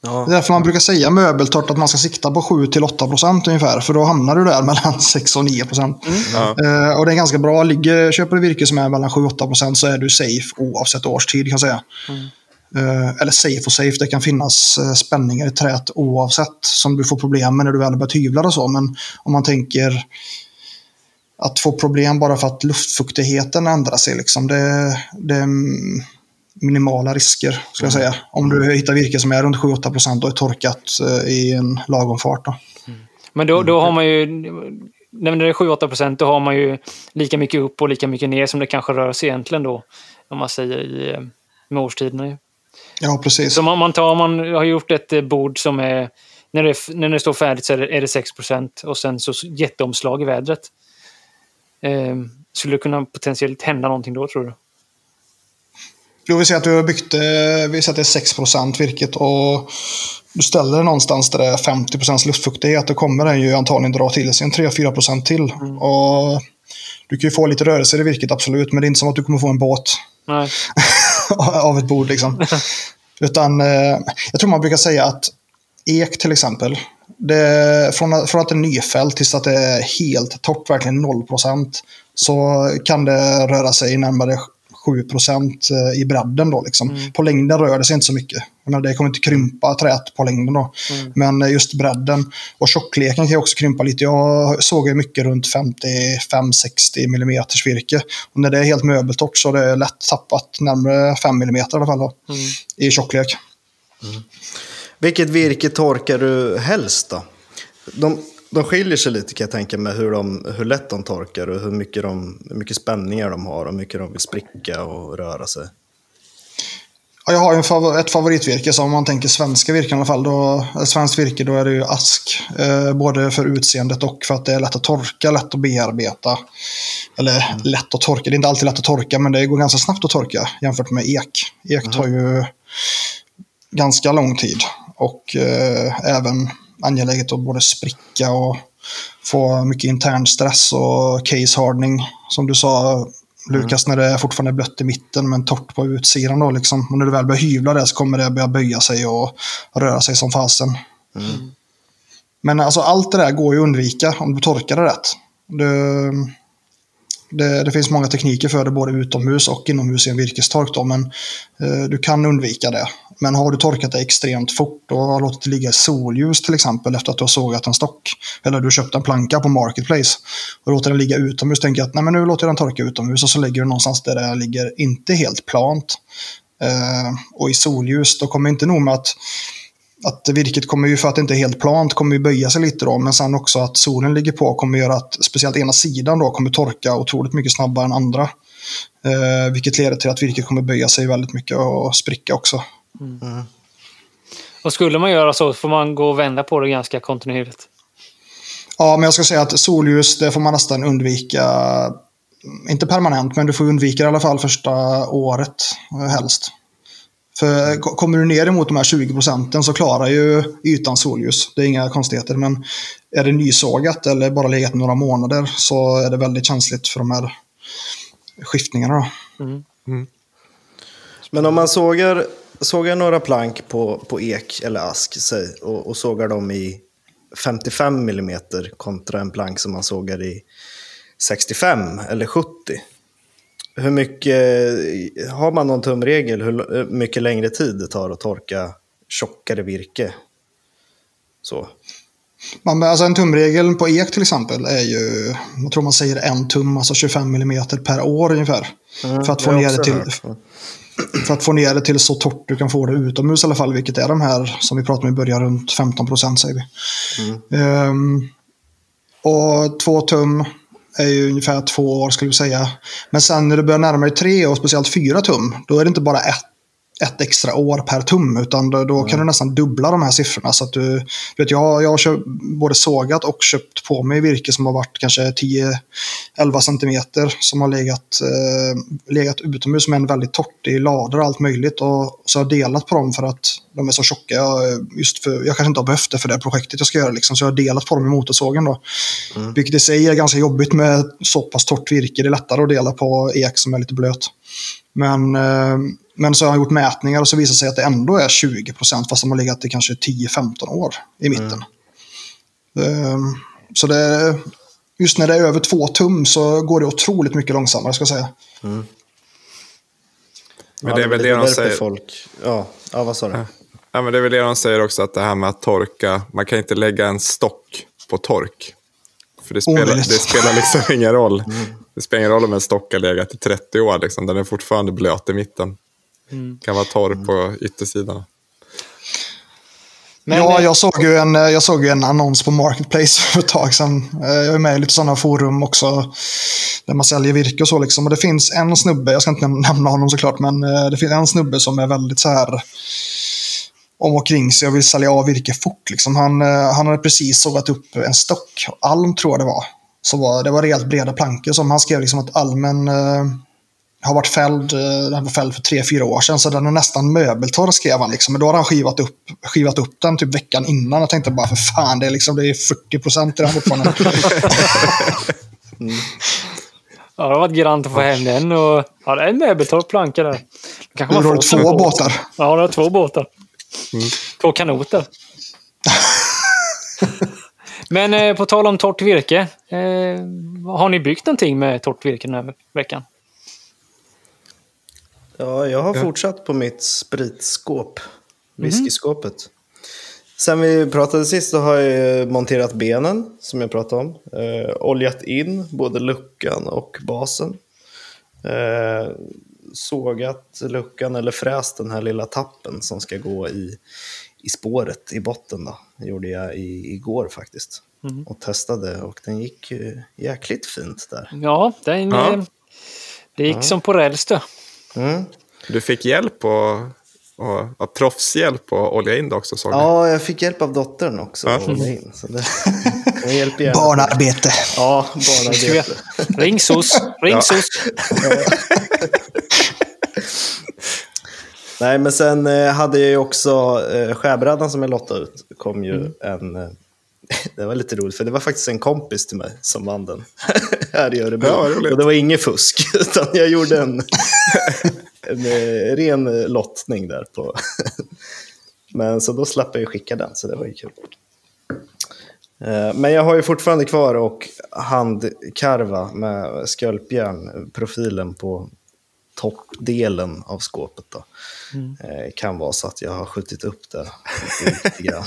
Ja. Det är därför man brukar säga möbeltort att man ska sikta på 7-8% ungefär, för då hamnar du där mellan 6-9%. Mm. Ja. Och det är ganska bra, köper du virke som är mellan 7-8% så är du safe oavsett årstid kan jag säga. Mm. Eller safe, det kan finnas spänningar i trät oavsett, som du får problem med när du väl börjar hyvla och så, men om man tänker att få problem bara för att luftfuktigheten ändrar sig liksom, det är minimala risker ska jag säga. Om du hittar virke som är runt 7-8% och är torkat i en lagom fart då. Mm. Men då har man ju, när det är 7-8% då har man ju lika mycket upp och lika mycket ner som det kanske rör sig egentligen då, om man säger i årstiderna ju. Ja, precis. Så man har gjort ett bord som är när det står färdigt så är det 6% och sen så jätteomslag i vädret. Skulle det kunna potentiellt hända någonting då, tror du? Jo, vi säger att du har byggt, vi säger att det är 6% virket och du ställer det någonstans där det är 50% luftfuktighet, då kommer den ju antagligen dra till sig en 3-4% till. Mm. Och du kan ju få lite rörelse i virket, absolut, men det är inte som att du kommer få en båt. Nej. av ett bord liksom. Utan jag tror man brukar säga att ek till exempel, från att det är nyfällt tills att det är helt torrt, verkligen 0%, så kan det röra sig närmare 7% i bredden då liksom. Mm. På längden rör det sig inte så mycket. Men det kommer inte krympa trät på längden då. Mm. Men just bredden och tjockleken kan också krympa lite. Jag såg ju mycket runt 55-60 mm virke. Och när det är helt möbeltort så är det lätt tappat närmare 5 mm i alla fall då, i tjocklek. Mm. Vilket virke torkar du helst då? De skiljer sig lite kan jag tänka mig hur lätt de torkar och hur mycket spänningar de har och hur mycket de vill spricka och röra sig. Ja, jag har ett favoritvirke, som om man tänker svenska virke i alla fall. Svenskt virke, då är det ju ask. Både för utseendet och för att det är lätt att torka, lätt att bearbeta. Eller lätt att torka, det är inte alltid lätt att torka, men det går ganska snabbt att torka jämfört med ek. Ek tar ju ganska lång tid och även angeläget att både spricka och få mycket intern stress och case-hardning, som du sa Lucas, när det är fortfarande blött i mitten men torrt på utsidan då liksom. Och när du väl börjar hyvla det så kommer det börja böja sig och röra sig som fasen. Men alltså allt det där går ju att undvika om du torkar det rätt. Det finns många tekniker för det, både utomhus och inomhus i en virkestork då, men du kan undvika det. Men har du torkat det extremt fort och har låtit det ligga i solljus till exempel efter att du har sågat en stock, eller du köpt en planka på Marketplace och låter den ligga utomhus, tänker att nej, men nu låter jag den torka utomhus, och så lägger du någonstans där det ligger inte helt plant och i solljus, då kommer inte nog med att virket kommer ju, för att det inte är helt plant, kommer ju böja sig lite då, men sen också att solen ligger på kommer göra att speciellt ena sidan då kommer torka otroligt mycket snabbare än andra, vilket leder till att virket kommer böja sig väldigt mycket och spricka också. Och skulle man göra så får man gå och vända på det ganska kontinuerligt. Ja, men jag ska säga att solljus, det får man nästan undvika, inte permanent, men du får undvika det i alla fall första året helst. För kommer du ner emot de här 20% så klarar ju ytan solljus. Det är inga konstigheter, men är det nysågat eller bara legat några månader så är det väldigt känsligt för de här skiftningarna då. Men om man sågar några plank på ek eller ask säg, och sågar dem i 55 mm kontra en plank som man sågar i 65 eller 70. Hur mycket, har man någon tumregel hur mycket längre tid det tar att torka tjockare virke? Så. Alltså en tumregel på ek till exempel är ju, jag tror man säger 1 tum, alltså 25 mm per år ungefär. För att få ner det till... För att få ner det till så torrt du kan få det utomhus i alla fall, vilket är de här som vi pratade om i början, runt 15% säger vi. Och 2 tum är ju ungefär 2 år skulle vi säga. Men sen när du börjar närma dig 3 och speciellt 4 tum, då är det inte bara ett extra år per tum, utan då kan du nästan dubbla de här siffrorna. Så att du vet, jag har både sågat och köpt på mig virke som har varit kanske 10-11 centimeter som har legat utomhus men väldigt torrt i lador och allt möjligt, och så har jag delat på dem för att de är så tjocka. Jag kanske inte har behövt det för det projektet jag ska göra liksom, så jag har delat på dem i motorsågen då. Vilket i sig är ganska jobbigt med så pass torrt virke. Det är lättare att dela på ek som är lite blöt. Men så har jag gjort mätningar och så visar sig att det ändå är 20% fast de har legat i kanske 10-15 år i mitten. Så det, just när det är över 2 tum så går det otroligt mycket långsammare, ska jag säga. Men det är väl det de säger. Folk. Ja, vad sa du? Ja, men det är väl det de säger också, att det här med att torka, man kan inte lägga en stock på tork. För det spelar liksom ingen roll. Det spelar ingen roll om en stock har legat i 30 år liksom, den är fortfarande blöt i mitten. Kan vara torr på yttersidan. Ja, jag såg ju en annons på Marketplace för ett tag sedan. Jag är med i lite sådana forum också där man säljer virke och så liksom. Och det finns en snubbe, jag ska inte nämna honom såklart, men det finns en snubbe som är väldigt så här om och kring, så jag vill sälja av virke fort liksom. Han hade precis sågat upp en stock, alm tror jag det var. Det var rejält breda plankor som han skrev liksom att almen har varit fälld, den var fälld för 3-4 år sedan, så den är nästan möbeltorr skrev han liksom. Men då har han skivat upp den typ veckan innan. Jag tänkte bara, för fan, det är 40% i den fortfarande. Ja, det var ett grant att få hem den, och ja, det är en möbeltorr planka där. Kanske man får 2 båtar. Ja, det var 2 båtar. 2 kanoter. Men på tal om torrt virke, har ni byggt någonting med torrt virke den här veckan? Ja, jag har fortsatt på mitt spritskåp, whiskyskåpet. Sen vi pratade sist så har jag monterat benen som jag pratade om, oljat in både luckan och basen, sågat luckan eller fräst den här lilla tappen som ska gå i spåret i botten då. Det gjorde jag igår faktiskt. och testade, och den gick ju jäkligt fint där. Ja, den, det gick som på räls då. Mm. Du fick hjälp och proffshjälp att olja in det också, såg Ja, jag fick hjälp av dottern också att olja in. Så det, barnarbete. Ja, barnarbete. Ringsos. Nej, men sen hade jag ju också skärbrädan som jag lottade ut. Kom ju en... Det var lite roligt, för det var faktiskt en kompis till mig som vann den här i Örebro. Ja, och det var ingen fusk, utan jag gjorde en ren lottning där på. Men så då slapp jag ju skicka den, så det var ju kul. Men jag har ju fortfarande kvar och handkarva med skölpjärn profilen på toppdelen av skåpet då. Kan vara så att jag har skjutit upp det lite grann.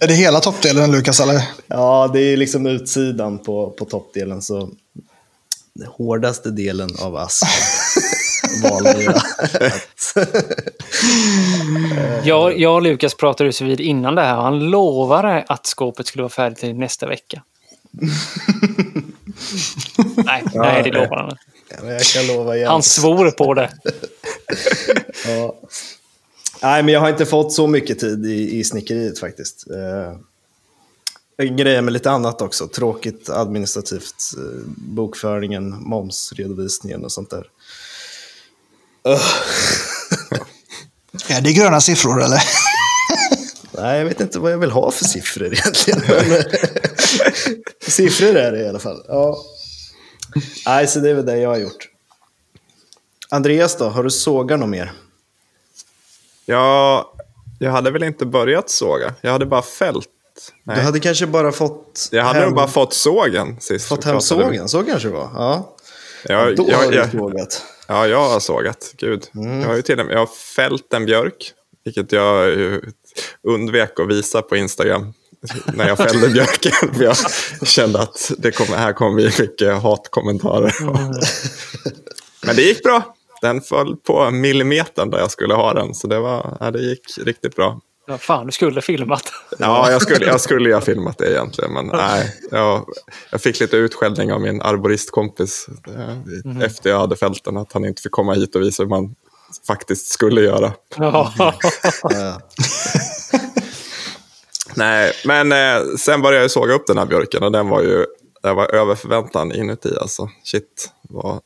Är det hela toppdelen, Lucas, eller? Ja, det är liksom utsidan på toppdelen, så den hårdaste delen av asken valde jag. Jag och Lucas pratade ju så vid innan det här, och han lovade att skåpet skulle vara färdigt till nästa vecka. nej, det lovar han. Men jag kan lova igen. Han svor på det. Ja. Nej, men jag har inte fått så mycket tid i snickeriet faktiskt. Grejer med lite annat också. Tråkigt administrativt. Bokföringen, momsredovisningen och sånt där. Ja, det är gröna siffror, eller? Nej, jag vet inte vad jag vill ha för siffror egentligen. Siffror är det i alla fall. Ja. Nej, så det är väl det jag har gjort. Andreas då, har du sågat något mer? Ja, jag hade väl inte börjat såga. Jag hade bara fällt. Nej. Du hade kanske bara fått... Jag hade nog bara fått sågen sist. Fått hem sågen, så kanske det var. Ja. Då har du sågat. Ja, jag har sågat. Gud. Jag har ju till och med, jag har fällt en björk. Vilket jag undvek att visa på Instagram. När jag fällde björken, för jag kände att här kommer vi mycket hatkommentarer. Men det gick bra. Den föll på millimetern där jag skulle ha den, så det gick riktigt bra. Ja, fan, du skulle filmat. Ja, jag skulle ju ha filmat det egentligen, men nej. Jag fick lite utskällning av min arboristkompis efter jag hade fällt den, att han inte fick komma hit och visa hur man faktiskt skulle göra. Nej, men sen började jag såga upp den här björken, och den var över förväntan inuti, alltså. Shit, vad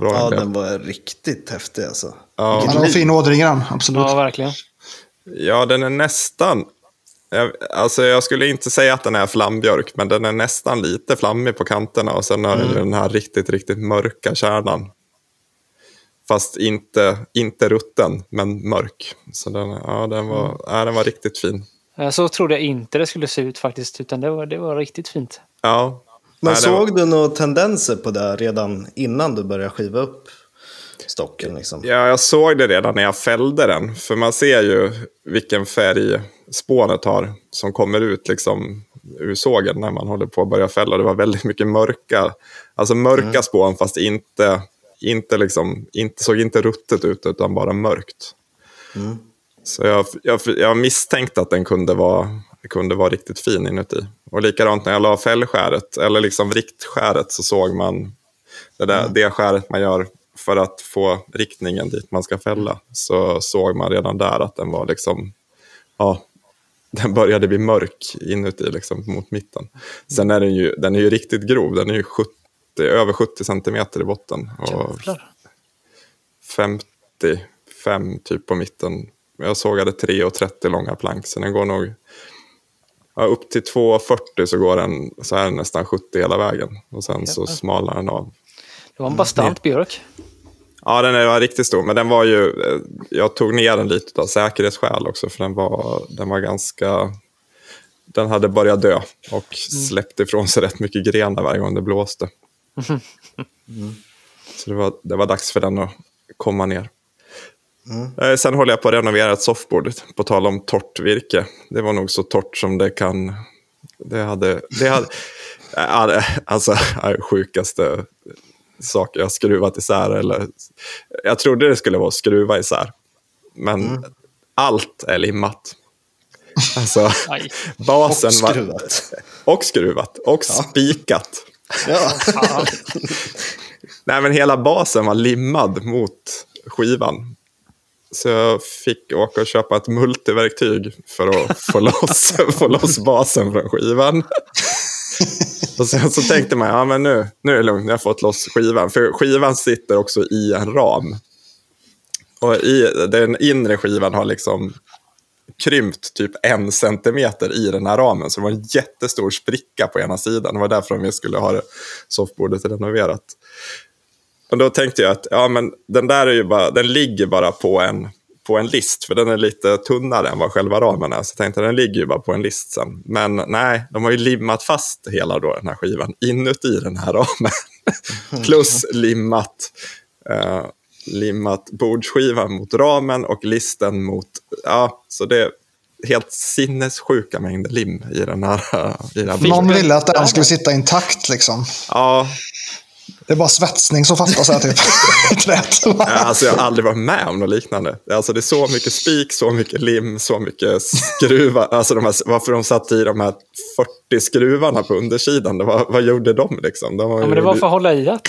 bra den blev. Ja, den var riktigt häftig, alltså. Ja, den var fin ådring, absolut. Ja, verkligen. Ja, den är nästan... Alltså, jag skulle inte säga att den är flambjörk, men den är nästan lite flammig på kanterna, och sen har den den här riktigt, riktigt mörka kärnan. Fast inte rutten, men mörk. Så den var riktigt fin. Så trodde jag inte det skulle se ut faktiskt, utan det var riktigt fint. Ja. Men såg du några tendenser på det redan innan du började skiva upp stocken? Liksom? Ja, jag såg det redan när jag fällde den. För man ser ju vilken färg spånet har som kommer ut liksom ur sågen när man håller på att börja fälla. Det var väldigt mycket mörka spån, fast inte såg inte ruttet ut, utan bara mörkt. Mm. Så jag misstänkte att den kunde vara riktigt fin inuti. Och likadant när jag la fällskäret, eller liksom riktskäret, så såg man det skäret man gör för att få riktningen dit man ska fälla. Så såg man redan där att den var liksom, den började bli mörk inuti liksom mot mitten. Sen är den är ju riktigt grov, den är ju över 70 centimeter i botten. Och 55 typ på mitten. Jag sågade 3,30 långa plank, så den går nog upp till 2,40, så går den så här nästan 70 hela vägen, och sen så smalar den av. Det var en bastant björk. Ja, den var riktigt stor, men den var ju, jag tog ner den lite av säkerhetsskäl också, för den var ganska, den hade börjat dö och släppte ifrån sig rätt mycket grenar varje gång det blåste. Så det var dags för den att komma ner. Sen håller jag på att renovera ett soffbord, på tal om torrt virke. Det var nog så torrt som det kan. Det hade alltså sjukaste saker jag skruvat isär, eller jag trodde det skulle vara skruva isär, men allt är limmat. Alltså, basen och skruvat. Och spikat. Ja. Nej, men hela basen var limmad mot skivan. Så jag fick åka och köpa ett multiverktyg för att få loss basen från skivan. Och sen så tänkte man, ja men nu är det lugnt, jag har fått loss skivan. För skivan sitter också i en ram. Och den inre skivan har liksom krympt typ 1 centimeter i den här ramen. Så det var en jättestor spricka på ena sidan. Det var därför vi skulle ha det soffbordet renoverat. Men då tänkte jag att ja, men den där är ju bara, den ligger bara på en list. För den är lite tunnare än vad själva ramen är. Så jag tänkte att den ligger ju bara på en list sen. Men nej, de har ju limmat fast hela då den här skivan inuti den här ramen. Plus limmat bordsskivan mot ramen och listen mot, ja, så det är helt sinnessjuka mängder lim i den här. Någon ville att den skulle sitta intakt liksom. Ja. Det är bara svetsning som fattas här typ. Ja, alltså jag har aldrig varit med om något liknande. Alltså det är så mycket spik, så mycket lim, så mycket skruvar. Alltså varför de satt i de här 40 skruvarna på undersidan, vad gjorde de liksom? Ja, men det var för att hålla i att.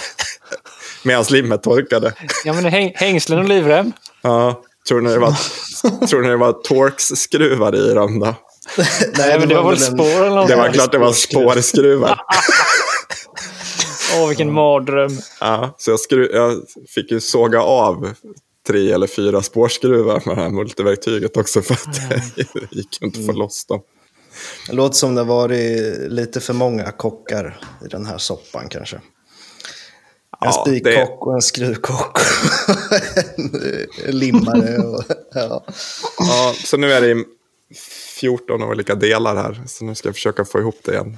Medan limmet torkade. Ja, men hängslen och livrem. Ja, tror ni det var torksskruvar i dem då? Nej, men det var väl spår eller något. Det var klart det var spårskruvar. Åh, vilken mardröm. Ja, så jag fick ju såga av 3 eller 4 spårskruvar med det här multiverktyget också för att jag gick inte få loss dem. Det låter som det var lite för många kockar i den här soppan kanske. En spikkock och en skruvkock. En limmare. Och, ja. Ja, så nu är det 14 olika delar här. Så nu ska jag försöka få ihop det igen.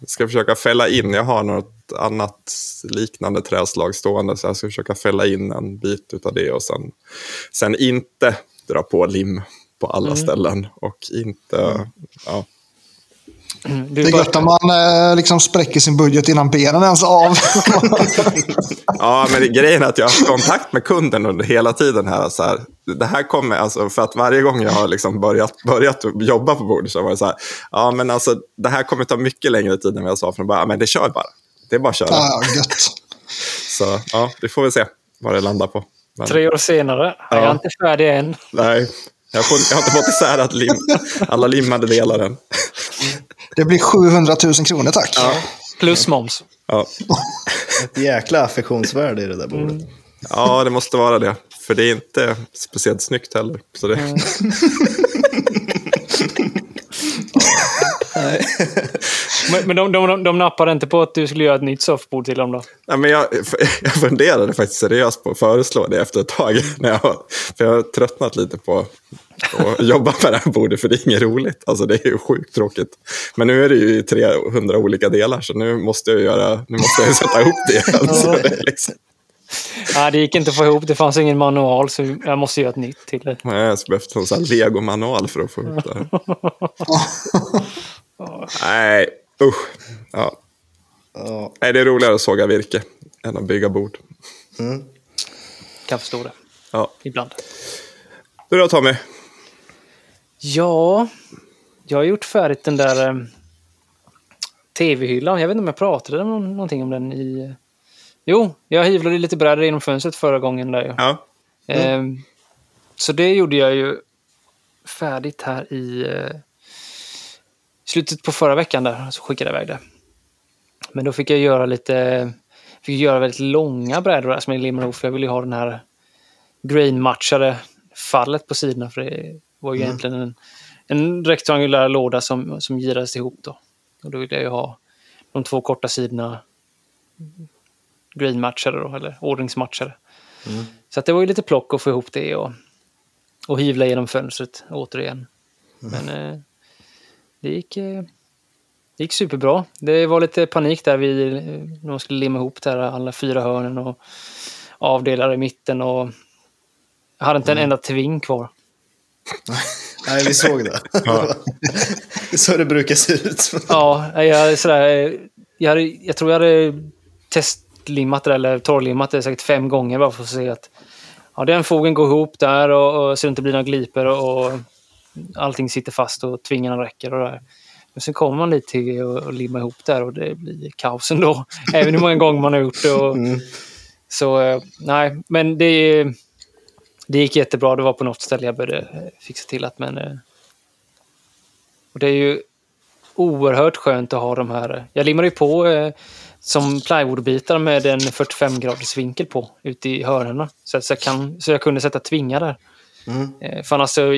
Jag ska försöka fälla in. Jag har något annat liknande träslag stående. Så jag ska försöka fälla in en bit utav det. Och sen inte dra på lim på alla ställen. Och inte... Ja. Det är gott om man liksom spräcker sin budget innan benen ens av. Ja, men grejen är att jag har kontakt med kunden under hela tiden här. Så här det här kommer, alltså, för att varje gång jag har liksom börjat jobba på bordet så var det så här. Ja, men alltså det här kommer ta mycket längre tid än vad jag sa. För bara, men det kör bara. Det är bara att köra. Ja, gött. Så ja, det får vi se vad det landar på. Men, 3 år senare, jag är inte färdig än. Nej, jag har inte fått isär att alla limmade delar än. Det blir 700 000 kronor, tack. Ja. Plus moms. Ja. Ett jäkla affektionsvärde i det där bordet. Mm. Ja, det måste vara det. För det är inte speciellt snyggt heller. Så det... Nej. Men de nappade inte på att du skulle göra ett nytt soffbord till dem då? Ja, men jag funderade faktiskt seriöst på att föreslå det efter ett tag. För jag har tröttnat lite på att jobba med det här bordet, för det är inget roligt. Alltså det är ju sjukt tråkigt. Men nu är det ju 300 olika delar, så nu måste jag sätta ihop det. Alltså, det är liksom... Nej, det gick inte att få ihop. Det fanns ingen manual, så jag måste göra ett nytt till det. Nej, jag skulle behövt en sån här Lego-manual för att få ihop det här. Nej, usch. Ja. Nej, det är roligare att såga virke än att bygga bord. Kan förstå det. Ja. Ibland. Du då, Tommy? Ja, jag har gjort färdigt den där tv-hyllan. Jag vet inte om jag pratade någonting om den i... Jo, jag hyvlade lite brädor inom fönstret förra gången där ju. Ja. Mm. Så det gjorde jag ju färdigt här i slutet på förra veckan där, så skickade jag iväg det. Men då fick jag göra väldigt långa brädor där som jag limmade ihop, för jag ville ju ha den här grain-matchade fallet på sidorna, för det var ju egentligen en rektangulär låda som girades ihop då. Och då ville jag ju ha de 2 korta sidorna greenmatchare då, eller ordningsmatchare. Så att det var ju lite plock att få ihop det och hyvla genom fönstret återigen. Men det gick superbra. Det var lite panik där när man skulle limma ihop där alla 4 hörnen och avdelar i mitten, och jag hade inte en enda tving kvar. Nej, vi såg det. Ja. Så det brukar se ut. Ja, jag tror jag hade limmat det, eller torrlimmat det säkert 5 gånger bara för att se att den fogen går ihop där och så det inte blir några gliper och allting sitter fast och tvingarna räcker och där. Men sen kommer man lite till och limma ihop där och det blir kaos ändå. Även hur många gånger man har gjort det. Och, så nej, men det gick jättebra. Det var på något ställe jag började fixa till att, men och det är ju oerhört skönt att ha de här. Jag limmar ju på som plywoodbitar med en 45-graders vinkel på ute i hörnorna. Så jag kunde sätta tvingar där. För annars så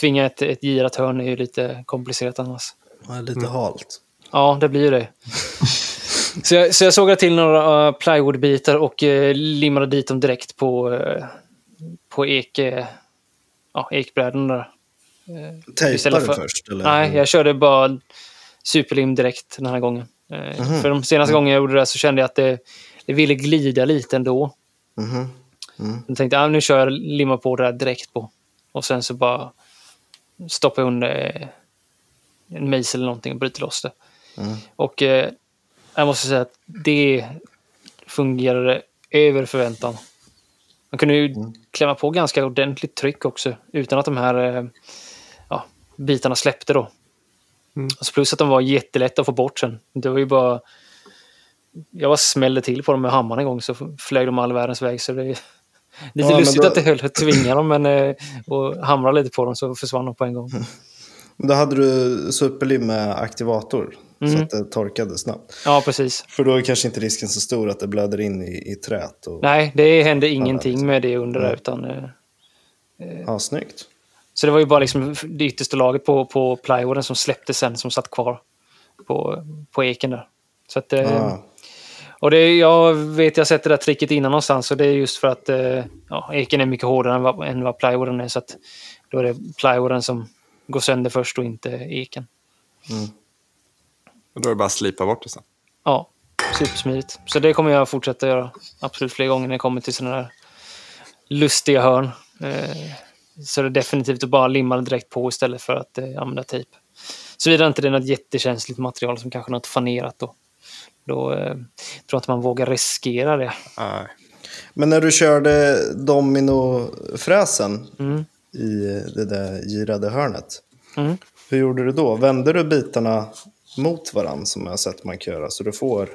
tvinga ett girat hörn är ju lite komplicerat annars. Ja, lite halt. Ja, det blir ju det. Så jag sågade till några plywoodbitar och limmade dit dem direkt på ekbrädan där. Tejpade du först? Eller? Nej, jag körde bara superlim direkt den här gången. För de senaste gångerna jag gjorde det så kände jag att det ville glida lite ändå. Jag tänkte, nu kör jag limma på det där direkt på. Och sen så bara stoppar jag under en mejsel eller någonting och bryter loss det. Och jag måste säga att det fungerade över förväntan. Man kunde ju klämma på ganska ordentligt tryck också utan att de här bitarna släppte då. Alltså plus att de var jättelätta att få bort sen. Det var ju bara... Jag var smällde till på dem med hammaren en gång så flög de all världens väg. Så det är lite lustigt att det höll att tvinga dem och hamra lite på dem så försvann de på en gång. Då hade du superlim med aktivator så att det torkade snabbt. Ja, precis. För då är kanske inte risken så stor att det blöder in i trät. Och... Nej, det hände ingenting med det under det utan... Ja, snyggt. Så det var ju bara liksom det yttersta laget på plywooden som släppte sen som satt kvar på eken där. Så att, och det, jag sett det där tricket innan någonstans och det är just för att eken är mycket hårdare än vad plywooden är så att då är det plywooden som går sönder först och inte eken. Och då är det bara att slipa bort det sen. Ja, supersmidigt. Så det kommer jag fortsätta göra absolut fler gånger när jag kommer till sådana där lustiga hörn. Så det är definitivt att bara limma direkt på istället för att använda tejp. Såvida inte det är något jättekänsligt material som kanske något fanerat då. Då tror jag inte man vågar riskera det. Nej. Men när du körde dominofräsen i det där girade hörnet. Hur gjorde du då? Vände du bitarna mot varandra som jag har sett man kan göra så du får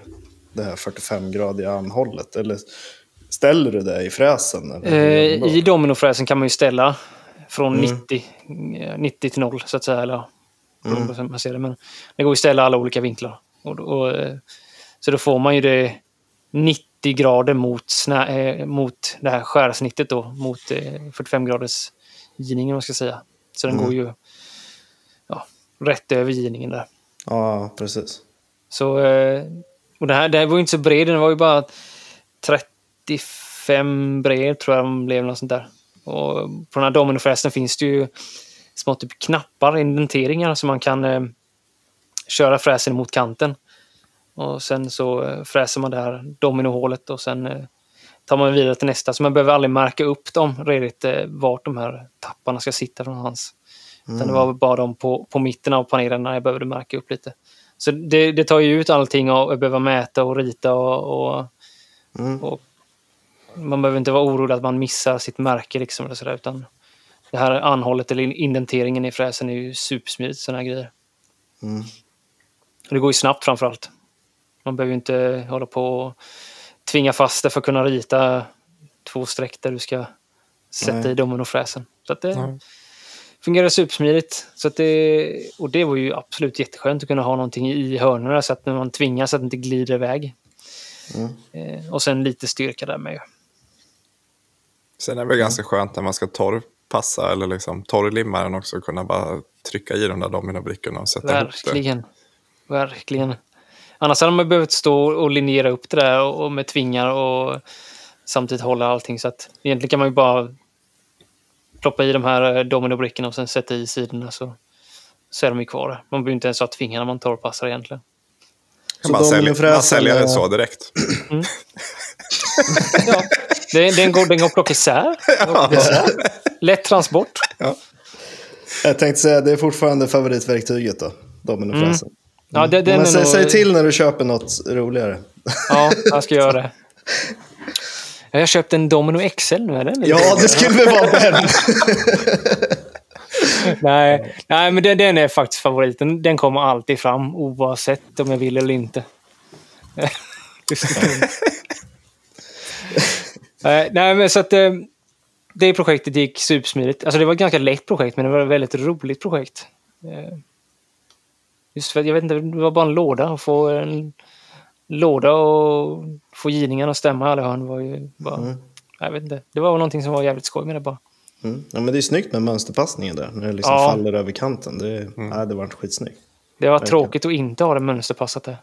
det här 45-gradiga anhållet? Eller ställer du det i fräsen? Eller i dominofräsen kan man ju ställa från 90 till 0 så att säga. Eller, man ser det, men det går ju att ställa alla olika vinklar. Och så då får man ju det 90 grader mot det här skärsnittet då, mot 45 graders gidning om man ska säga. Så den går ju rätt över gidningen där. Ja, precis. Så, och det här var ju inte så bred, den var ju bara 35 bred tror jag de blev något sånt där. Och på den här dominofräsen finns det ju små typ knappar, indenteringar som man kan köra fräsen mot kanten. Och sen så fräser man det här dominohålet och sen tar man vidare till nästa. Så man behöver aldrig märka upp dem redigt vart de här tapparna ska sitta från hans. Utan det var bara de på mitten av panelen när jag behövde märka upp lite. Så det tar ju ut allting och behöva mäta och rita och man behöver inte vara orolig att man missar sitt märke liksom eller sådär, utan det här anhållet eller indenteringen i fräsen är ju supersmidigt sådana här grejer. Det går ju snabbt framförallt. Man behöver ju inte hålla på och tvinga fast det för att kunna rita två streck där du ska sätta i domen och fräsen. Så att det fungerar supersmidigt. Så att det var ju absolut jätteskönt att kunna ha någonting i hörnorna så att när man tvingas att det inte glider iväg. Och sen lite styrka där med ju. Sen är det väl ganska skönt när man ska torrpassa eller liksom torrlimmaren också kunna bara trycka i de där dominobrickorna och sätta ihop det. Verkligen. Annars hade man behövt stå och linjera upp det där och med tvingar och samtidigt hålla allting. Så att egentligen kan man ju bara ploppa i de här dominobrickorna och sen sätta i sidorna så är de ju kvar. Man behöver inte ens ha tvingar när man torrpassar egentligen. Man säljer det så direkt. Ja, den går att plocka isär. Lätt transport. Ja. Jag tänkte säga, det är fortfarande favoritverktyget då. Dominofräsen. Ja, men säg till när du köper något roligare. Ja, jag ska göra det. Jag har köpt en Domino XL nu, eller? Ja, det skulle väl vara den. Nej, men den är faktiskt favoriten. Den kommer alltid fram oavsett om jag vill eller inte. Nej, men så att det projektet gick supersmidigt. Alltså det var ett ganska lätt projekt, men det var ett väldigt roligt projekt. Just för jag vet inte, det var bara en låda och få en låda och få gidningarna att stämma alla hörn var ju bara, jag vet inte, det var någonting som var jävligt skoj med det bara. Ja, men det är snyggt med mönsterpassningen där när det liksom faller över kanten. Nej, det var inte skitsnyggt. Det var tråkigt att inte ha det mönsterpassat där.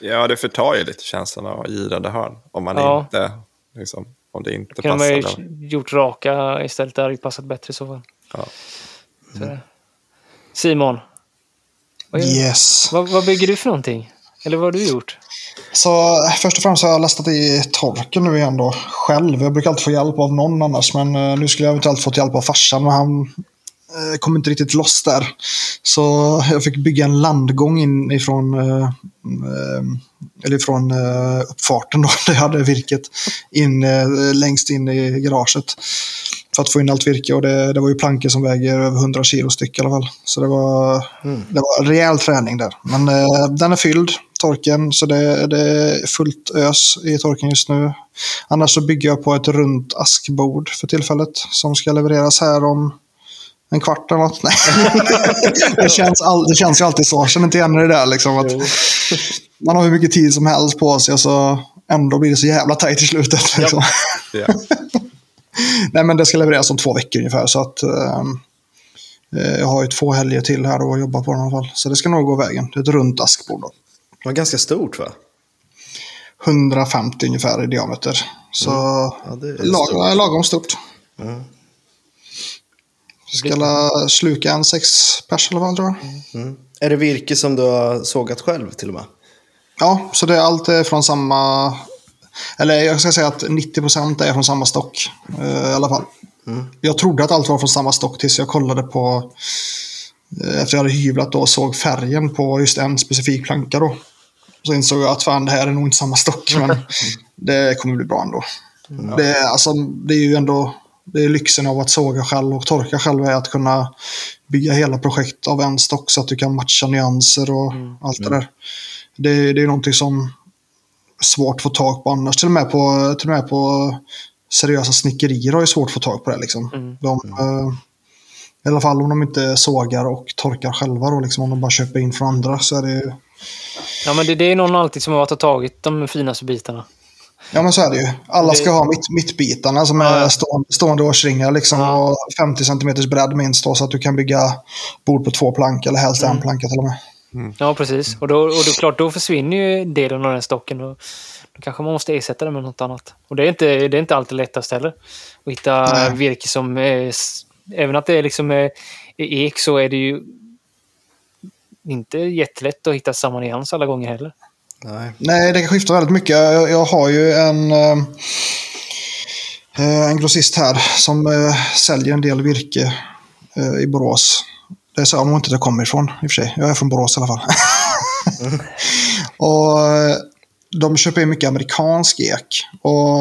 Ja, det förtar ju lite känslan av girade hörn om man inte liksom, om det inte kan passade. Kan man ju gjort raka istället, där det passat bättre i så fall. Simon. Vad bygger du för någonting? Eller vad har du gjort? Så först och främst har jag lastat i torken nu igen då, själv. Jag brukar alltid få hjälp av någon annars, men nu skulle jag eventuellt fått hjälp av farsan, men han kom inte riktigt loss där. Så jag fick bygga en landgång ifrån uppfarten då, där jag hade virket längst in i garaget. För att få in allt virke, och det var ju plankor som väger över 100 kilo styck i alla fall. Så det var rejäl träning där. Men den är fylld, torken, så det är fullt ös i torken just nu. Annars så bygger jag på ett runt askbord för tillfället som ska levereras här om en kvart eller något. Nej. Det känns ju alltid så. Jag känner inte igen det där liksom. Att man har hur mycket tid som helst på sig och så ändå blir det så jävla tajt i slutet. Liksom. Ja. Nej, men det ska levereras om 2 veckor ungefär, så att jag har ju 2 helger till här och jobbar på den i alla fall. Så det ska nog gå vägen. Det är ett runt askbord då. Det var ganska stort, va? 150 ungefär i diameter. Så lagom stort. Mm. Jag ska sluka en 6 pers eller vad, tror jag. Mm. Är det virke som du har sågat själv till och med? Ja, så det är allt från samma... Eller jag ska säga att 90% är från samma stock i alla fall. Mm. Jag trodde att allt var från samma stock tills jag kollade på, efter jag hade hyvlat då, och såg färgen på just en specifik planka då. Så insåg jag att fan, det här är nog inte samma stock, men det kommer bli bra ändå. Mm. Det är ju ändå, det är lyxen av att såga själv och torka själv, är att kunna bygga hela projekt av en stock så att du kan matcha nyanser och allt det där. Det är någonting som svårt att få tag på annars. Till och med på seriösa snickerier har ju svårt att få tag på det liksom. I alla fall om de inte sågar och torkar själva då, liksom, om de bara köper in från andra, så är det. Ja, men det är någon alltid som har tagit de finaste bitarna. Ja, men så är det ju. Alla ska ha mittbitarna som är stående årsringar liksom, och 50 centimeters bredd minst då, så att du kan bygga bord på 2 plank eller helst en planka till och med. Mm. Ja, precis. Och då klart, då försvinner ju delen av den stocken, och då kanske man måste ersätta det med något annat. Och det är inte alltid lättast heller att hitta virke som är, även att det är liksom är ek, så är det ju inte jättelätt att hitta samma nyans alla gånger heller. Nej, det kan skifta väldigt mycket. Jag har ju en grossist här som säljer en del virke i Borås. Det sa nog inte det kommer ifrån, i och för sig. Jag är från Borås i alla fall. Och de köper ju mycket amerikansk ek. Och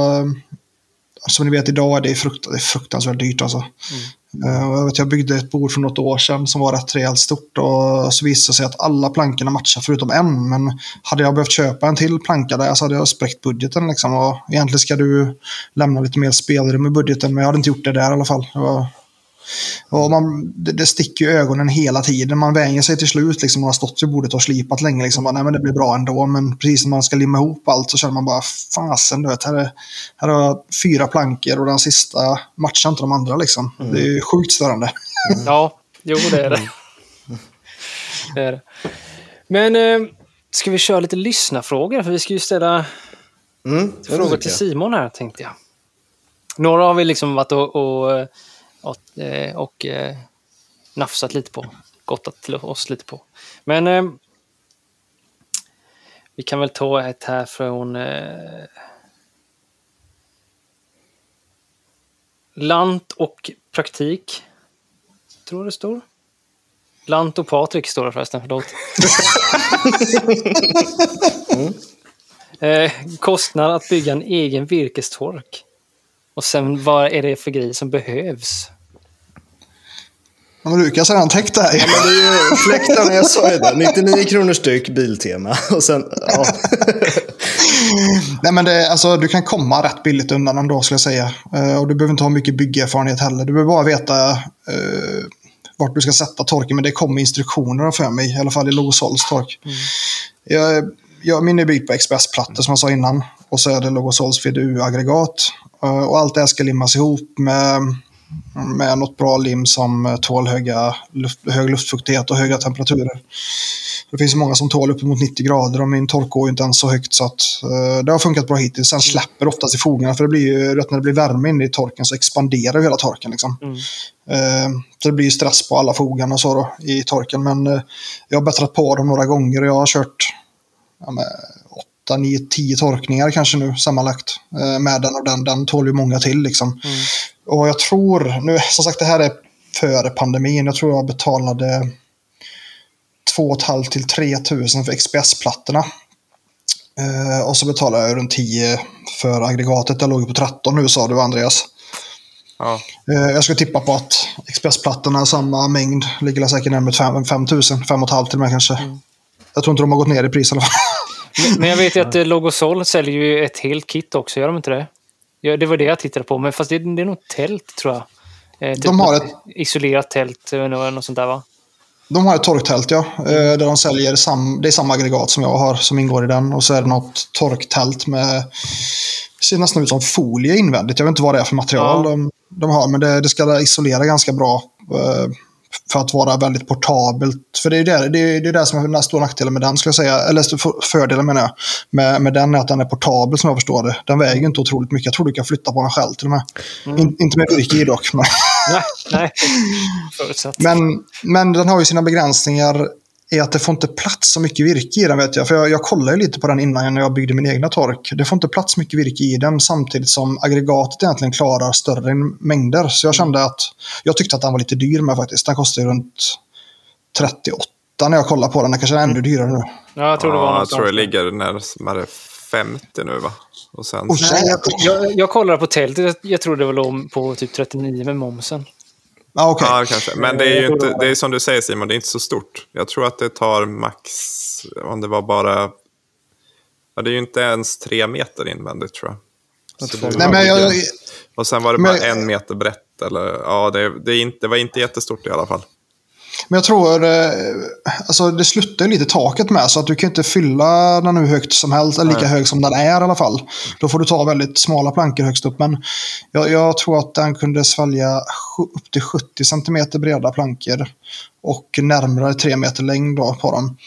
som ni vet, idag är det fruktansvärt dyrt alltså. Jag byggde ett bord för något år sedan som var rätt rejält stort, och så visade det sig att alla plankorna matchar förutom en. Men hade jag behövt köpa en till planka där, så hade jag spräckt budgeten liksom. Och egentligen ska du lämna lite mer spelrum i budgeten, men jag hade inte gjort det där i alla fall. Och det sticker ju ögonen hela tiden. Man vänjer sig till slut liksom, man har stått vid bordet och slipat länge liksom, bara, nej, men det blir bra ändå. Men precis när man ska limma ihop allt så känner man bara, fasen, du vet, här har jag 4 plankor och den sista matchar inte de andra liksom. Det är ju sjukt störande. Ja, jo, det är det. Det är det. Men ska vi köra lite lyssnarfrågor, för vi ska ju ställa frågor till Simon här, tänkte jag. Några har vi liksom varit och nafsat lite på, gottat till oss lite på. Men vi kan väl ta ett här från Lant och praktik, tror det står. Lant och Patrik står det förresten, förlåt. Kostnad att bygga en egen virkestork. Och sen, vad är det för grej som behövs? Ja, men Lucas har han täckt det här. Ja, men det är ju fläktarna, jag sa ju det. 99 kronor styck, biltema. Och sen, ja. Nej, men det, alltså, du kan komma rätt billigt undan ändå, skulle jag säga. Och du behöver inte ha mycket byggerfarenhet heller. Du behöver bara veta vart du ska sätta torken. Men det kommer instruktioner för mig, i alla fall i Logosols tork. Mm. Min är byggd på expressplattor som jag sa innan. Och så är det Logosols VDU-aggregat. Och allt det här ska limmas ihop med något bra lim som tål hög luftfuktighet och höga temperaturer. Det finns många som tål upp mot 90 grader och min tork går ju inte ens så högt, så att, det har funkat bra hittills. Sen släpper oftast i fogarna, för det blir ju rätt när det blir värme in i torken så expanderar ju hela torken liksom. Så det blir ju stress på alla fogarna och så då, i torken, men jag har bättrat på dem några gånger och jag har kört 8, 9, 10 torkningar kanske nu sammanlagt med den, och den tål ju många till liksom. Och jag tror, nu som sagt det här är före pandemin, jag tror jag betalade 2 500 till 3 000 för XPS-plattorna. Och så betalade jag runt 10 för aggregatet. Jag låg på 13 nu, sa du Andreas. Ja. Jag skulle tippa på att XPS-plattorna samma mängd ligger säkert närmare 5 000, 5 500 till mig kanske. Jag tror inte de har gått ner i pris i alla fall. Men jag vet ju att Logosol säljer ju ett helt kit också, gör de inte det? Ja, det var det jag tittade på, men fast det är nog tält tror jag. De har ett isolerat tält eller något sånt där, va? De har ett torktält, ja. Där de säljer det är samma aggregat som jag har som ingår i den, och så är det något torktält med, det ser nästan ut som folie invändigt. Jag vet inte vad det är för material de har, men det ska isolera ganska bra för att vara väldigt portabelt. För det är det som är den stora nackdelen med den, skulle jag säga. Eller fördelen menar jag. Med den är att den är portabel, som jag förstår det. Den väger inte otroligt mycket. Jag tror du kan flytta på den själv till och med. Inte med virke i dock. Men, nej. men den har ju sina begränsningar i att det får inte plats så mycket virke i den, vet jag. För jag kollade ju lite på den innan när jag byggde min egna tork. Det får inte plats mycket virke i den, samtidigt som aggregatet egentligen klarar större mängder. Så jag kände att, jag tyckte att den var lite dyr med faktiskt. Den kostade runt 38 när jag kollade på den. Den kanske är ännu dyrare nu. Ja, jag tror det var något. Jag tror det ligger närmare 50 nu, va? Och sen... nej, jag kollade på tältet. Jag tror det var låg på typ 39 med momsen. Ah, okay. Ja, kanske. Men det är ju inte, det är som du säger Simon, det är inte så stort. Jag tror att det tar max, om det var bara, ja, det är ju inte ens 3 meter invändigt tror jag. Och sen var det bara 1 meter brett eller, ja, det var inte jättestort i alla fall. Men jag tror, alltså det slutar lite taket med, så att du kan inte fylla den hur högt som helst, eller lika hög som den är i alla fall. Då får du ta väldigt smala plankor högst upp, men jag tror att den kunde svälja upp till 70 cm breda plankor och närmare 3 meter längd då på dem.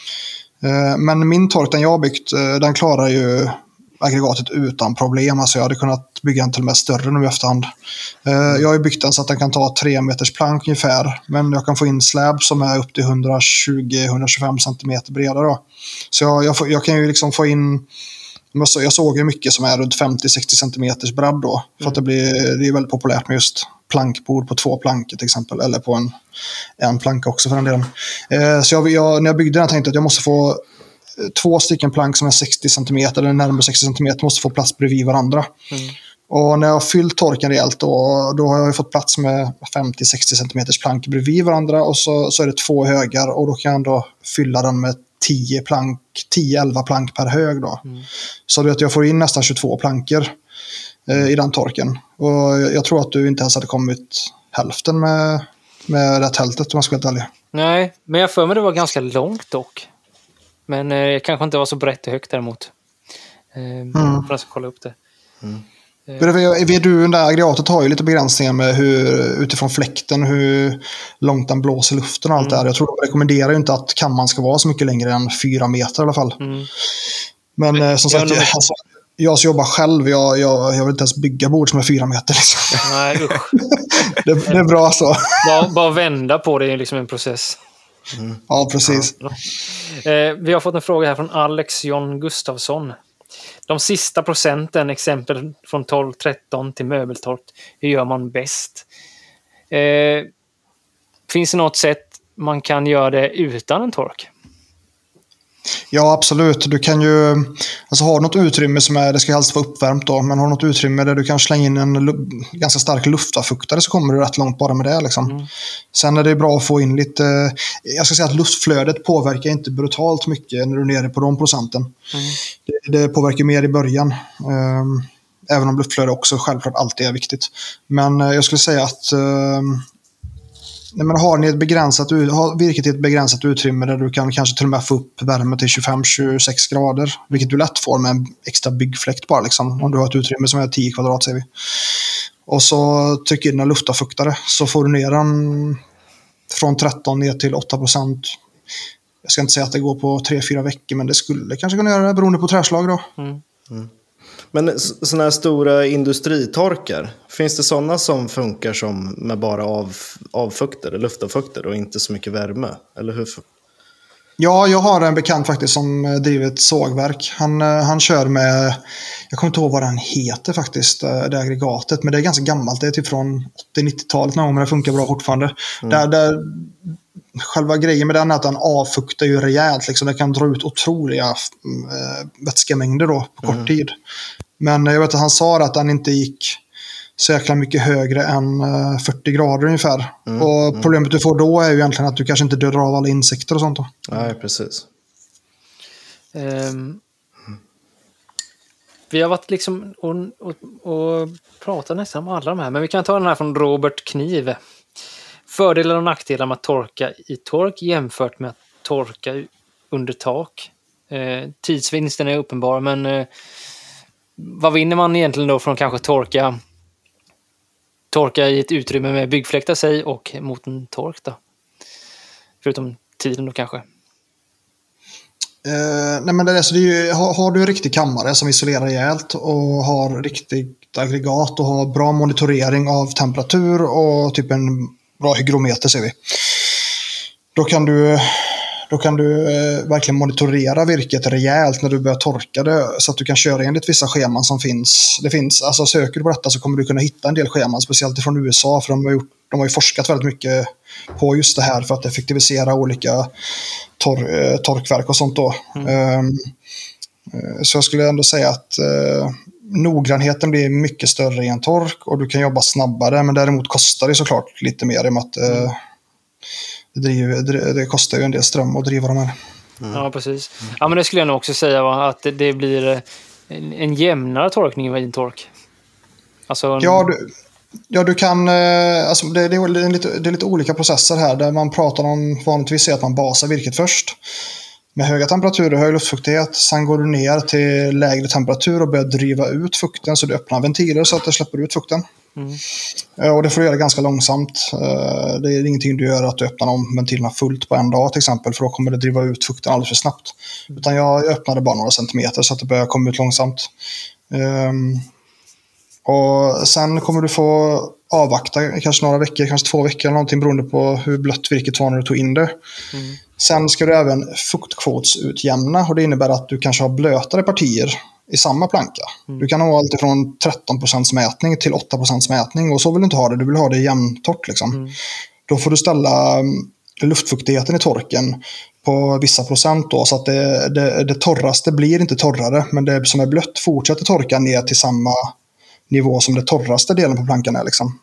Men min tork, den jag har byggt, den klarar ju aggregatet utan problem. Alltså jag hade kunnat bygga en till och med större nu i efterhand. Jag har ju byggt den så att den kan ta 3 meters plank ungefär. Men jag kan få in släb som är upp till 120-125 centimeter breda då. Så jag kan ju liksom få in... Jag såg ju mycket som är runt 50-60 centimeters bredd då. För att det är väldigt populärt med just plankbord på 2 plankor till exempel. Eller på en planka också för den delen. Så när jag byggde den tänkte jag att jag måste få 2 stycken plank som är 60 cm eller närmare 60 cm måste få plats bredvid varandra. Och när jag har fyllt torken rejält då har jag ju fått plats med 50-60 cm plank bredvid varandra, och så är det 2 högar, och då kan jag ändå fylla den med 10-11 plank per hög då. Så att jag får in nästan 22 plankor i den torken, och jag tror att du inte ens hade kommit hälften med det tältet om man skulle vara ärlig. Nej, men jag för mig det var ganska långt dock. Men det kanske inte var så brett och högt däremot. För att kolla upp det. Det där aggregatet har ju lite begränsningar med utifrån fläkten, hur långt den blåser luften och allt det där. Jag tror de rekommenderar ju inte att kammaren ska vara så mycket längre än 4 meter i alla fall. Men som sagt, jag som jobbar själv, jag vill inte ens bygga bord som är 4 meter. Liksom. Nej, usch. det är bra så. Bara vända på det är liksom en process. Ja, precis. Vi har fått en fråga här från Alex John Gustafsson. De sista procenten, exempel från 12-13 till möbeltork, hur gör man bäst? Finns det något sätt man kan göra det utan en tork? Ja, absolut. Du kan ju, alltså har något utrymme som är, det ska helst vara uppvärmt då, men har något utrymme där du kan slänga in en ganska stark luftavfuktare så kommer du rätt långt bara med det liksom. Mm. Sen är det bra att få in lite, jag ska säga att luftflödet påverkar inte brutalt mycket när du är nere på de procenten. Mm. Det påverkar mer i början. Även om luftflöde också självklart alltid är viktigt. Men jag skulle säga att har ni ett begränsat, har virket i ett begränsat utrymme där du kan kanske till och med få upp värme till 25-26 grader, vilket du lätt får med en extra byggfläkt bara liksom, om du har ett utrymme som är 10 kvadrat säger vi. Och så trycker in en luftavfuktare så får du ner den från 13 ner till 8%. Jag ska inte säga att det går på 3-4 veckor, men det skulle kanske kunna göra det beroende på träslag då. Mm. Mm. Men sådana här stora industritorkar, finns det sådana som funkar som med bara avfukter, luftavfukter och inte så mycket värme? Eller hur? Ja, jag har en bekant faktiskt som driver ett sågverk. Han kör med, jag kommer inte ihåg vad den heter faktiskt, det aggregatet. Men det är ganska gammalt, det är typ från 80-90-talet någon gång, men det funkar bra fortfarande. Mm. Där själva grejen med den är att den avfuktar ju rejält liksom. Den kan dra ut otroliga vätskemängder då på kort tid. Men jag vet att han sa att den inte gick så jäkla mycket högre än 40 grader ungefär. Mm. Och problemet du får då är ju egentligen att du kanske inte dödar av alla insekter och sånt då. Nej, precis. Vi har varit liksom och pratat nästan om alla de här, men vi kan ta den här från Robert Kniv. Fördelar och nackdelar med att torka i tork jämfört med att torka under tak. Tidsvinsten är uppenbar, men vad vinner man egentligen då från kanske torka i ett utrymme med byggfläktar sig och mot en tork då? Förutom tiden då kanske. Nej men det är så, det är ju, har du en riktig kammare som isolerar rejält och har riktigt aggregat och har bra monitorering av temperatur och typ en bra hygrometer ser vi. Då kan du verkligen monitorera virket rejält när du börjar torka det så att du kan köra enligt vissa scheman som finns. Det finns, alltså söker du på detta så kommer du kunna hitta en del scheman, speciellt från USA, för de har ju forskat väldigt mycket på just det här för att effektivisera olika torkverk och sånt då. Så jag skulle ändå säga att noggrannheten blir mycket större i en tork och du kan jobba snabbare, men däremot kostar det såklart lite mer i och med att det kostar ju en del ström att driva de här. Mm. Ja, precis. Ja, men det skulle jag nog också säga, va? Att det blir en jämnare torkning i en tork. Alltså du kan, alltså det är lite olika processer här där man pratar om vanligtvis är att man basar virket först med höga temperaturer och hög luftfuktighet. Sen går du ner till lägre temperatur och börjar driva ut fukten, så du öppnar ventiler så att det släpper ut fukten. Mm. Och det får du göra ganska långsamt. Det är ingenting du gör att du öppnar om ventilerna fullt på en dag till exempel, för då kommer det driva ut fukten alldeles för snabbt. Utan jag öppnade bara några centimeter så att det börjar komma ut långsamt. Och sen kommer du få avvakta kanske några veckor, kanske 2 veckor eller någonting, beroende på hur blött virket var när du tog in det. Mm. Sen ska du även fuktkvotsutjämna, och det innebär att du kanske har blötare partier i samma planka. Mm. Du kan ha allt ifrån 13% mätning till 8% mätning, och så vill du inte ha det. Du vill ha det jämntort liksom. Mm. Då får du ställa luftfuktigheten i torken på vissa procent då, så att det torraste blir inte torrare, men det som är blött fortsätter torka ner till samma nivå som det torraste delen på plankan är liksom.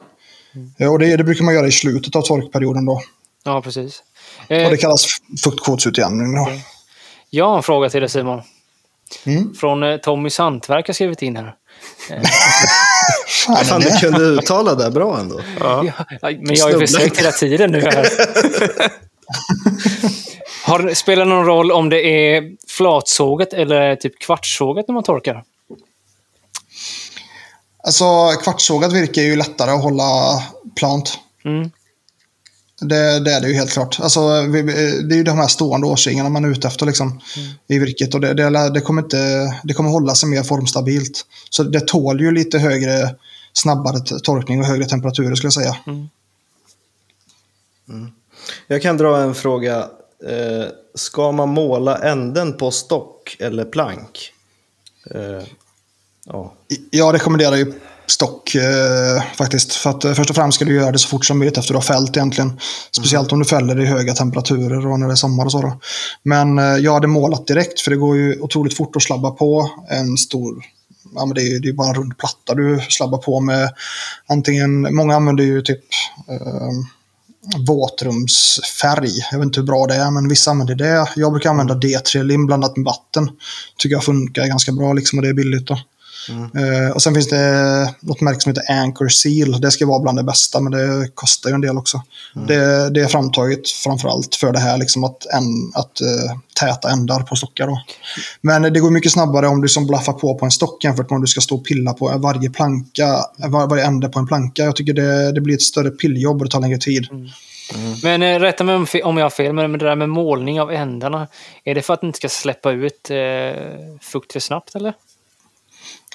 Mm. Och det brukar man göra i slutet av torkperioden då. Ja, precis. Och det kallas fuktkvotsutjämning då. Okay. Jag har en fråga till dig, Simon. Mm. Från Tommys hantverk har skrivit in här. Fan, du kunde uttala det bra ändå. Ja. Men jag har ju försökt hela tiden nu här. Spelar det någon roll om det är flatsåget eller typ kvartsåget när man torkar? Alltså kvartsågat virke är ju lättare att hålla plant. Mm. Det är det ju helt klart. Alltså, det är ju de här stående årsringarna man är ute efter liksom, i virket. Och det kommer hålla sig mer formstabilt. Så det tål ju lite högre, snabbare torkning och högre temperaturer skulle jag säga. Mm. Mm. Jag kan dra en fråga. Ska man måla änden på stock eller plank? Ja, jag rekommenderar ju stock faktiskt. För att först och främst ska du göra det så fort som möjligt efter du har fällt egentligen. Speciellt om du fäller det i höga temperaturer och när det är sommar och så då. Men jag hade målat direkt, för det går ju otroligt fort att slabba på en stor... Ja, men det är ju bara en rund platta du slabbar på med. Antingen, många använder ju typ våtrumsfärg. Jag vet inte hur bra det är, men vissa använder det. Jag brukar använda D3-lim blandat med vatten. Tycker jag funkar ganska bra liksom, och det är billigt då. Och sen finns det något märke som heter Anchor Seal. Det ska vara bland det bästa, men det kostar ju en del också. Det är framtaget framförallt för det här liksom, att täta ändar på stockar då. Men det går mycket snabbare om du som blaffar på en stock jämfört med om du ska stå och pilla på varje planka, varje ände på en planka. Jag tycker det blir ett större pilljobb och det tar längre tid. Men rätta mig om jag har fel, men det där med målning av ändarna, är det för att ni inte ska släppa ut fukt för snabbt eller?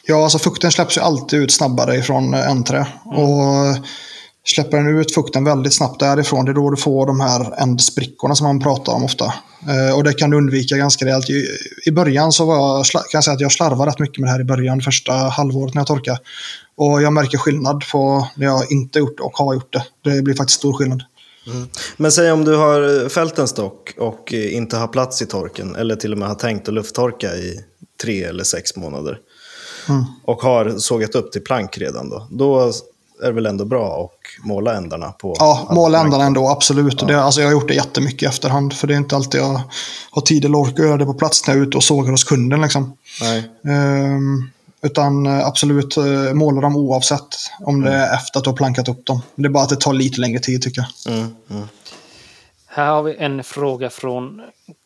Ja, alltså fukten släpps ju alltid ut snabbare ifrån ändträ. Och släpper den ut fukten väldigt snabbt därifrån, det är då du får de här ändsprickorna som man pratar om ofta. Och det kan du undvika ganska rejält. I början så kan jag säga att jag slarvade rätt mycket med det här i början, första halvåret när jag torkade. Och jag märker skillnad på när jag inte gjort det och har gjort det. Det blir faktiskt stor skillnad. Men säg om du har fällt en stock och inte har plats i torken, eller till och med har tänkt att lufttorka i 3 eller 6 månader. Och har sågat upp till plank redan då är det väl ändå bra att måla ändarna på? Ja, måla ändarna ändå, absolut. Ja. Jag har gjort det jättemycket i efterhand, för det är inte alltid jag har tid eller ork att göra det på plats när jag är ute och sågar hos kunden liksom. Nej. Utan absolut måla dem oavsett om det är efter att du har plankat upp dem. Det är bara att det tar lite längre tid tycker jag. Här har vi en fråga från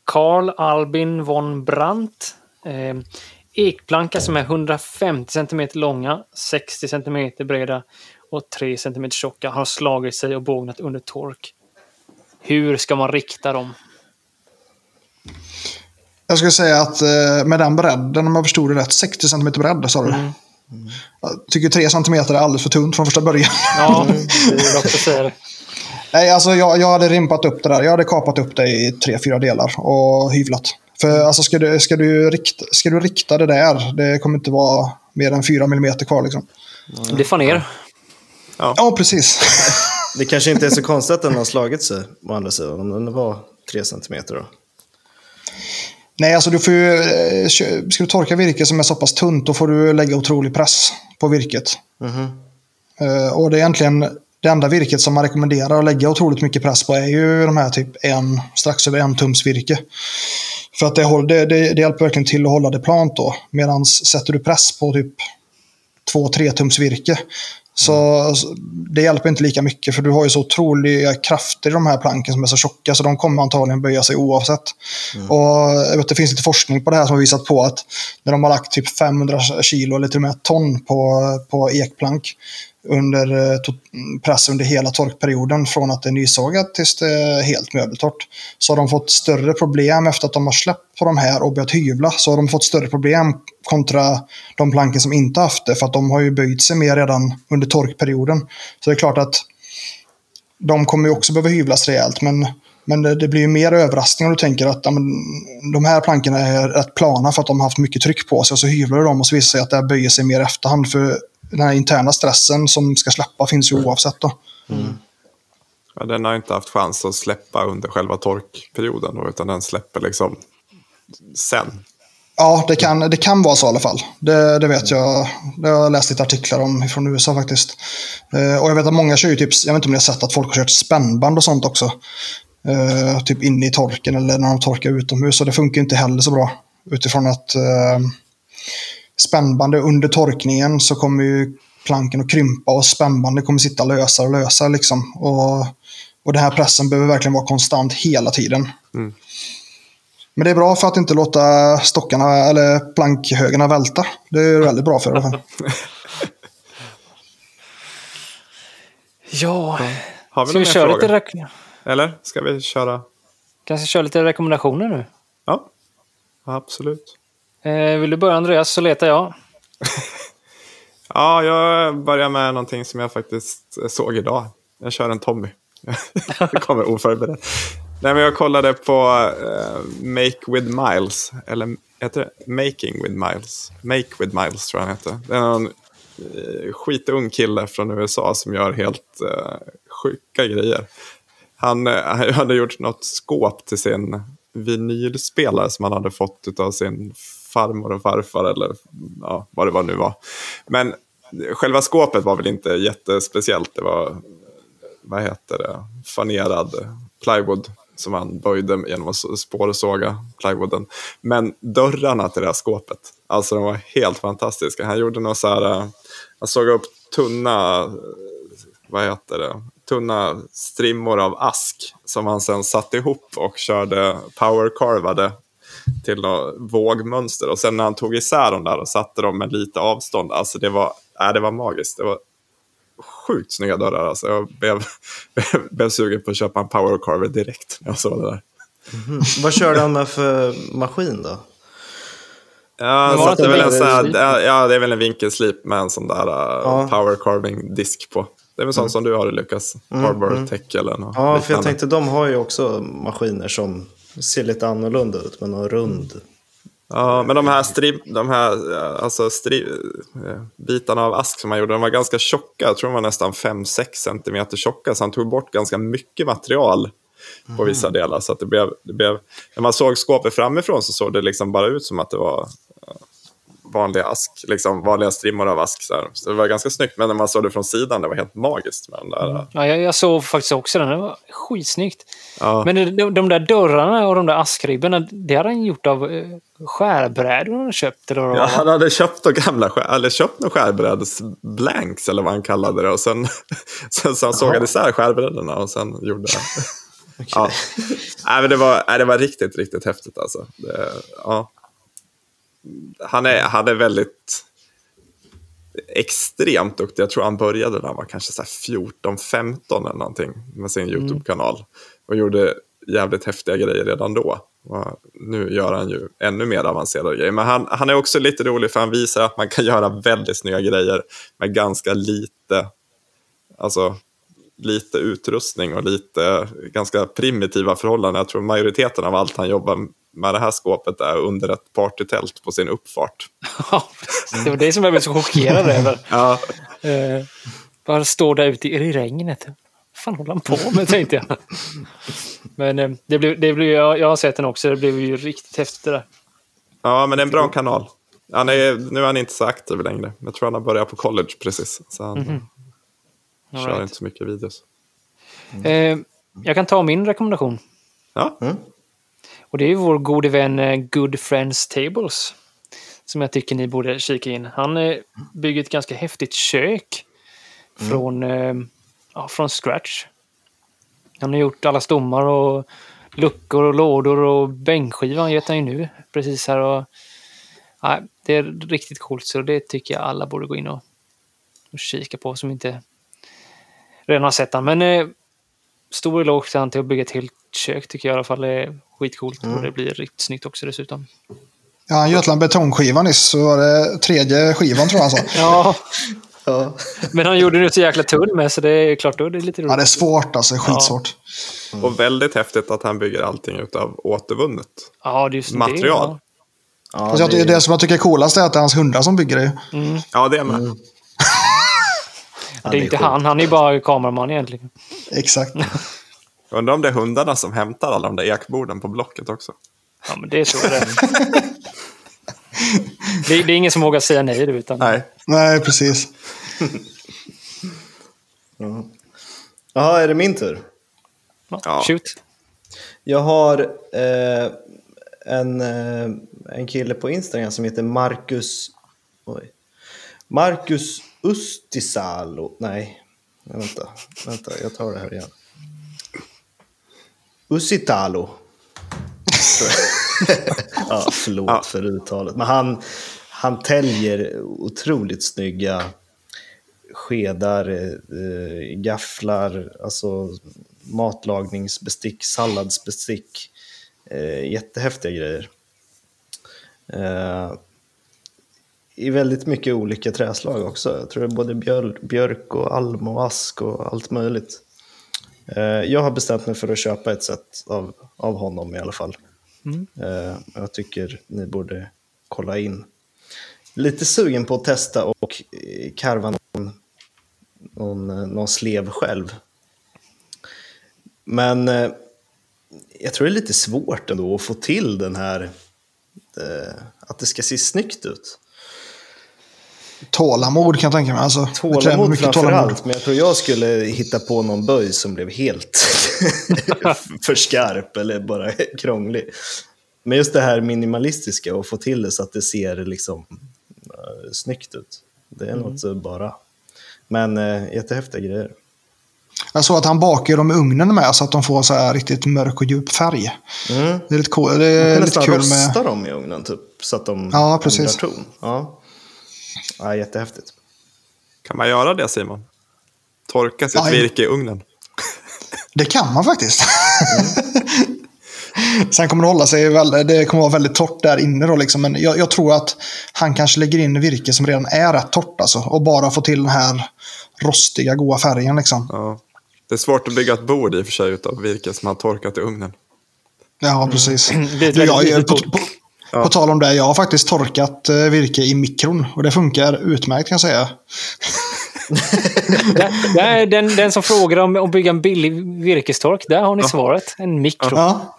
Carl Albin von Brandt. Ekplankar som är 150 cm långa, 60 cm breda och 3 cm tjocka har slagit sig och bågnat under tork. Hur ska man rikta dem? Jag skulle säga att med den bredden, om jag förstod det rätt, 60 cm bredd sa du. Jag tycker 3 cm är alldeles för tunt från första början. Ja, det är också så här. Nej, alltså jag hade rimpat upp det där. Jag hade kapat upp det i 3-4 delar och hyvlat. För alltså ska du rikta det där, det kommer inte vara mer än 4 millimeter kvar liksom. Det får ner. Ja, precis. Det kanske inte är så konstigt att den har slagit sig på andra sidan, om den var 3 centimeter då. Nej, alltså du får ju, ska du torka virke som är så pass tunt, då får du lägga otrolig press på virket. Och det är egentligen det enda virket som man rekommenderar att lägga otroligt mycket press på är ju de här typ strax över 1 tums virke. För att det hjälper verkligen till att hålla det plant då. Medan sätter du press på typ 2-3 tums virke så det hjälper inte lika mycket, för du har ju så otroliga krafter i de här planken som är så tjocka så de kommer antagligen böja sig oavsett. Och jag vet, det finns lite forskning på det här som har visat på att när de har lagt typ 500 kilo eller till och med ett ton på ekplank under press under hela torkperioden från att det är nysågat tills det är helt möbeltort, så har de fått större problem efter att de har släppt på de här och börjat hyvla, så har de fått större problem kontra de planken som inte haft det, för att de har ju böjt sig mer redan under torkperioden. Så det är klart att de kommer ju också behöva hyvlas rejält, men det blir ju mer överraskning om du tänker att de här plankorna är rätt plana för att de har haft mycket tryck på sig, och så hyvlar du dem och så visar sig att det här böjer sig mer efterhand, för den här interna stressen som ska släppa finns ju oavsett då. Ja, den har inte haft chans att släppa under själva torkperioden då, utan den släpper liksom sen. Ja, det kan vara så i alla fall. Det vet jag. Det har jag läst lite artiklar om från USA faktiskt. Och jag vet att många kör ju typ, jag vet inte om ni har sett att folk har kört spännband och sånt också. Typ inne i torken eller när de torkar utomhus, så det funkar inte heller så bra. Utifrån att spännbandet under torkningen så kommer ju planken att krympa och spännbandet kommer sitta lösare liksom. Och den här pressen behöver verkligen vara konstant hela tiden. Men det är bra för att inte låta stockarna eller plankhögarna välta. Det är väldigt bra för det. Ja, har vi ska köra lite eller ska vi köra? Kanske köra lite rekommendationer nu? Ja, absolut. Vill du börja, Andreas, så letar jag. Ja, jag börjar med någonting som jag faktiskt såg idag. Jag kör en Tommy. Det kommer oförberedd. Nej, men jag kollade på Make With Miles. Eller heter det? Making With Miles. Make With Miles tror jag han heter. Det är någon skitung kille från USA som gör helt sjuka grejer. Han hade gjort något skåp till sin vinylspelare som han hade fått av sin farmor och farfar eller ja, vad det var nu var. Men själva skåpet var väl inte jättespeciellt. Det var, vad heter det, fanerad plywood som han böjde genom att spårsåga plywooden. Men dörrarna till det här skåpet, alltså de var helt fantastiska. Han gjorde något så här, han såg upp tunna, vad heter det, tunna strimmor av ask som han sen satte ihop och körde powercarvade till vågmönster. Och sen när han tog isär dem där och satte dem med lite avstånd, alltså det var magiskt. Det var sjukt snygga dörrar, alltså. Jag blev sugen på att köpa en powercarver direkt när jag såg det där. Mm-hmm. Vad körde han med för maskin då? Ja, det är väl en vinkelslip med en sån där powercarving disk på. Det är väl sånt som du har, Lucas. Hardware Tech eller något. Ja, för jag tänkte, de har ju också maskiner som ser lite annorlunda ut med någon rund. Ja, men de här bitarna av ask som han gjorde, de var ganska tjocka. Jag tror de var nästan 5-6 cm tjocka. Så han tog bort ganska mycket material på vissa delar. Så att det blev, när man såg skåpet framifrån så såg det liksom bara ut som att det var vanliga ask. Liksom vanliga strimmor av ask. Så det var ganska snyggt. Men när man såg det från sidan, det var helt magiskt med den där. Ja, jag såg faktiskt också den. Det var skitsnyggt. Ja. Men de där dörrarna och de där askribborna, det hade han gjort av skärbrädor han köpte. Eller vad det var. Ja, han hade köpt några skärbrädsblanks eller vad han kallade det. Och sen så han sågade isär skärbrädorna och sen gjorde det. Okay. Ja. Nej, men det var riktigt, riktigt häftigt alltså. Det, ja. Han är väldigt extremt duktig. Jag tror han började när han var kanske så här 14-15 eller någonting med sin YouTube-kanal och gjorde jävligt häftiga grejer redan då. Och nu gör han ju ännu mer avancerade grejer. Men han är också lite rolig, för han visar att man kan göra väldigt snygga grejer med ganska lite, alltså lite utrustning och lite ganska primitiva förhållanden. Jag tror majoriteten av allt han jobbar med det här skåpet är under ett partytält på sin uppfart. Ja, det var det som jag blev så chockerad över. Ja. Bara står där ute i regnet. Fan håller han på med, tänkte jag. Men jag har sett den också. Det blev ju riktigt häftigt där. Ja, men det är en bra kanal. Nu är han inte så aktiv längre. Jag tror han har börjat på college precis. Så han kör inte så mycket videos. Jag kan ta min rekommendation. Ja. Mm. Och det är ju vår gode vän Good Friends Tables som jag tycker ni borde kika in. Han bygger ett ganska häftigt kök från scratch. Han har gjort alla stommar och luckor och lådor och bänkskivan vet han ju nu precis här. Och, nej, det är riktigt coolt, så det tycker jag alla borde gå in och kika på som inte redan har sett han. Men stor eloge till han till att bygga ett helt kök tycker jag i alla fall är skitcoolt och det blir riktigt snyggt också dessutom. Ja, han götlade en betongskiva nyss, så var det tredje skivan tror jag han sa. Ja. Men han gjorde nu så jäkla tunn med, så det är klart då, det är lite roligt. Ja, det är svårt alltså, skitsvårt. Ja. Mm. Och väldigt häftigt att han bygger allting utav återvunnet material. Det, ja. Ja, det är det som jag tycker är coolast är att det är hans hundar som bygger det. Mm. Ja, det är med. Mm. Det är inte sjuk. Han är bara kameraman egentligen. Exakt. Undrar om det är hundarna som hämtar alla de där ekborden på blocket också. Ja, men det är så det. Det är ingen som vågar säga nej. Utan... Nej, precis. Jaha, är det min tur? Ja. Shoot. Jag har en kille på Instagram som heter Marcus Uusitalo. Nej, vänta, jag tar det här igen. Uusitalo. Ja, förlåt för uttalet. Men han täljer otroligt snygga skedar, gafflar, alltså matlagningsbestick, salladsbestick. Jättehäftiga grejer. I väldigt mycket olika träslag också. Jag tror det är både björk och alm och ask och allt möjligt. Jag har bestämt mig för att köpa ett set av honom i alla fall. Jag tycker ni borde kolla in. lite sugen på att testa och karva någon slev själv. Men jag tror det är lite svårt ändå att få till den här, att det ska se snyggt ut. Tålamod kan jag tänka mig. Alltså, tålamod framförallt, men jag tror jag skulle hitta på någon böj som blev helt för skarp eller bara krånglig. Men just det här minimalistiska och få till det så att det ser liksom snyggt ut. Det är något bara. Men jättehäftiga grejer. Jag såg att han bakar de ugnen med så att de får så här riktigt mörk och djup färg. Mm. Det är lite cool. Det är lite kul med... rosta dem i ugnen typ så att de ändrar ton. Ja. Ja, jättehäftigt. Kan man göra det, Simon? Torka sitt virke i ugnen? Det kan man faktiskt. Sen kommer det hålla sig väldigt, det kommer vara väldigt torrt där inne då liksom, men jag tror att han kanske lägger in virke som redan är rätt torrt alltså, och bara få till den här rostiga goa färgen liksom. Ja. Det är svårt att bygga ett bord i och för sig utav virke som han torkat i ugnen. Ja, precis. På tal om det, jag har faktiskt torkat virke i mikron och det funkar utmärkt kan jag säga. den som frågar om att bygga en billig virkestork, där har ni svaret. En mikro. Ja.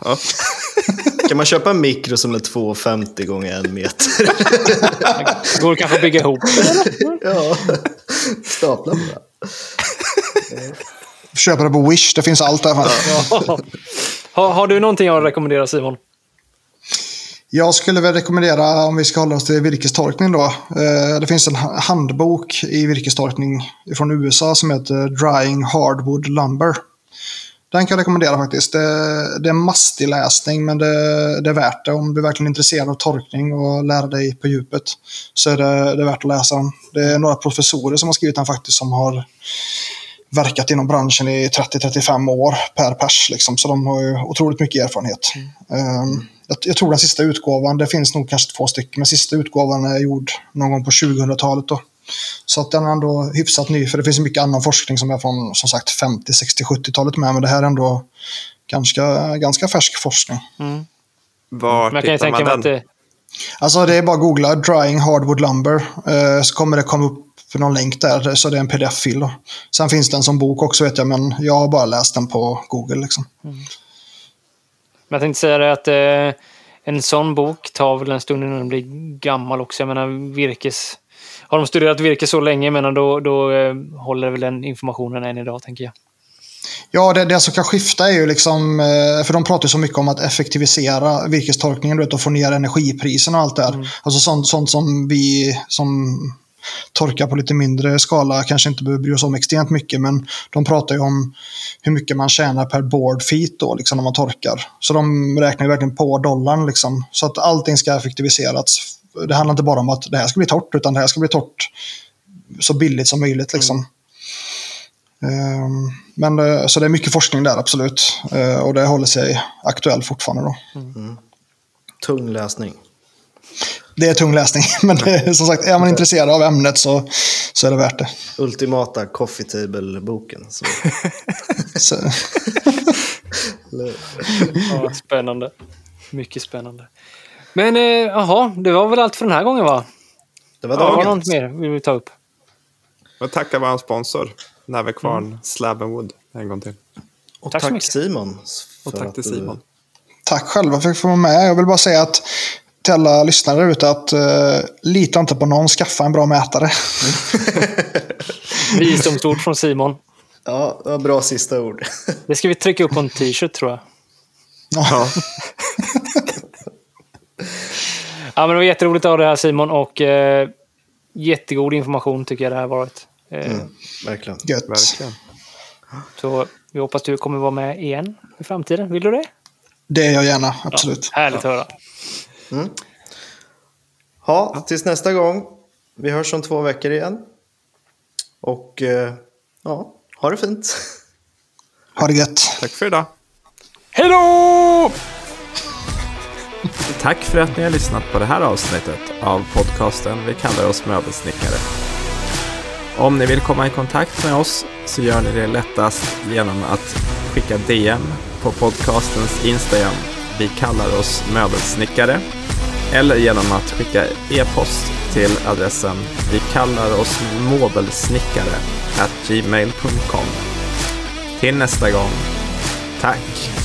Kan man köpa en mikro som är 2,50 gånger 1 meter? Det går kanske att bygga ihop. Ja, stapla på det. Köpa det på Wish, det finns allt där. Ja. Har du någonting jag rekommenderar, Simon? Jag skulle väl rekommendera, om vi ska hålla oss till virkestorkning då. Det finns en handbok i virkestorkning från USA som heter Drying Hardwood Lumber. Den kan jag rekommendera faktiskt. Det är mastig läsning, men det är värt det. Om du är verkligen intresserad av torkning och lär dig på djupet så är det är värt att läsa den. Det är några professorer som har skrivit den faktiskt, som har verkat inom branschen i 30-35 år per pers liksom. Så de har ju otroligt mycket erfarenhet. Jag tror den sista utgåvan, det finns nog kanske 2 stycken, men sista utgåvan är gjord någon gång på 2000-talet då. Så att den är ändå hyfsat ny, för det finns mycket annan forskning som är från, som sagt, 50, 60, 70-talet med, men det här är ändå ganska färsk forskning. Mm. Var men tittar man den? Alltså det är bara att googla Drying Hardwood Lumber, så kommer det komma upp för någon länk där, så det är en pdf-fil då. Sen finns den som bok också vet jag, men jag har bara läst den på Google liksom. Mm. Men jag tänkte säga det att en sån bok tar väl en stund innan den blir gammal också. Jag menar, virkes... Har de studerat virke så länge, menar då håller väl den informationen än idag, tänker jag. Ja, det som kan skifta är ju liksom... För de pratar ju så mycket om att effektivisera virkestorkningen, du vet, och få ner energipriserna och allt det där. Mm. Alltså sånt som vi... som torka på lite mindre skala kanske inte behöver bry oss om extremt mycket, men de pratar ju om hur mycket man tjänar per board feet då, liksom, när man torkar. Så de räknar ju verkligen på dollarn liksom, så att allting ska effektiviseras. Det handlar inte bara om att det här ska bli torrt, utan det här ska bli torrt så billigt som möjligt liksom. Men så det är mycket forskning där, absolut, och det håller sig aktuell fortfarande då. Mm. Tung läsning. Det är tung läsning, men som sagt, är man intresserad av ämnet så är det värt det. Ultimata coffee table-boken. Så. Ja, spännande. Mycket spännande. Men jaha, det var väl allt för den här gången, va? Det var dagen. Var något mer vi vill ta upp? Jag tackar vår sponsor, Näfveqvarn Slab and Wood, en gång till. Och tack Simon. Och tack till Simon. Tack själva för att få vara med. Jag vill bara säga att till alla lyssnare ute att lita inte på någon, skaffa en bra mätare. Visdomsord från Simon. Ja, det var bra sista ord. Det ska vi trycka upp på en t-shirt, tror jag. Ja. Ja, men det var jätteroligt att ha det här, Simon, och jättegod information tycker jag det här varit. Verkligen. Gött. Verkligen. Så vi hoppas du kommer vara med igen i framtiden. Vill du det? Det gör jag gärna, absolut. Ja, härligt att höra. Mm. Ja, tills nästa gång. Vi hörs om 2 veckor igen. Och ja, ha det fint. Ha det gött. Tack för idag. Hej då! Tack för att ni har lyssnat på det här avsnittet av podcasten Vi kallar oss möbelsnickare. Om ni vill komma i kontakt med oss så gör ni det lättast genom att skicka DM på podcastens Instagram. Vi kallar oss möbelsnickare. eller genom att skicka e-post till adressen Vi kallar oss möbelsnickare @gmail.com. Till nästa gång. Tack!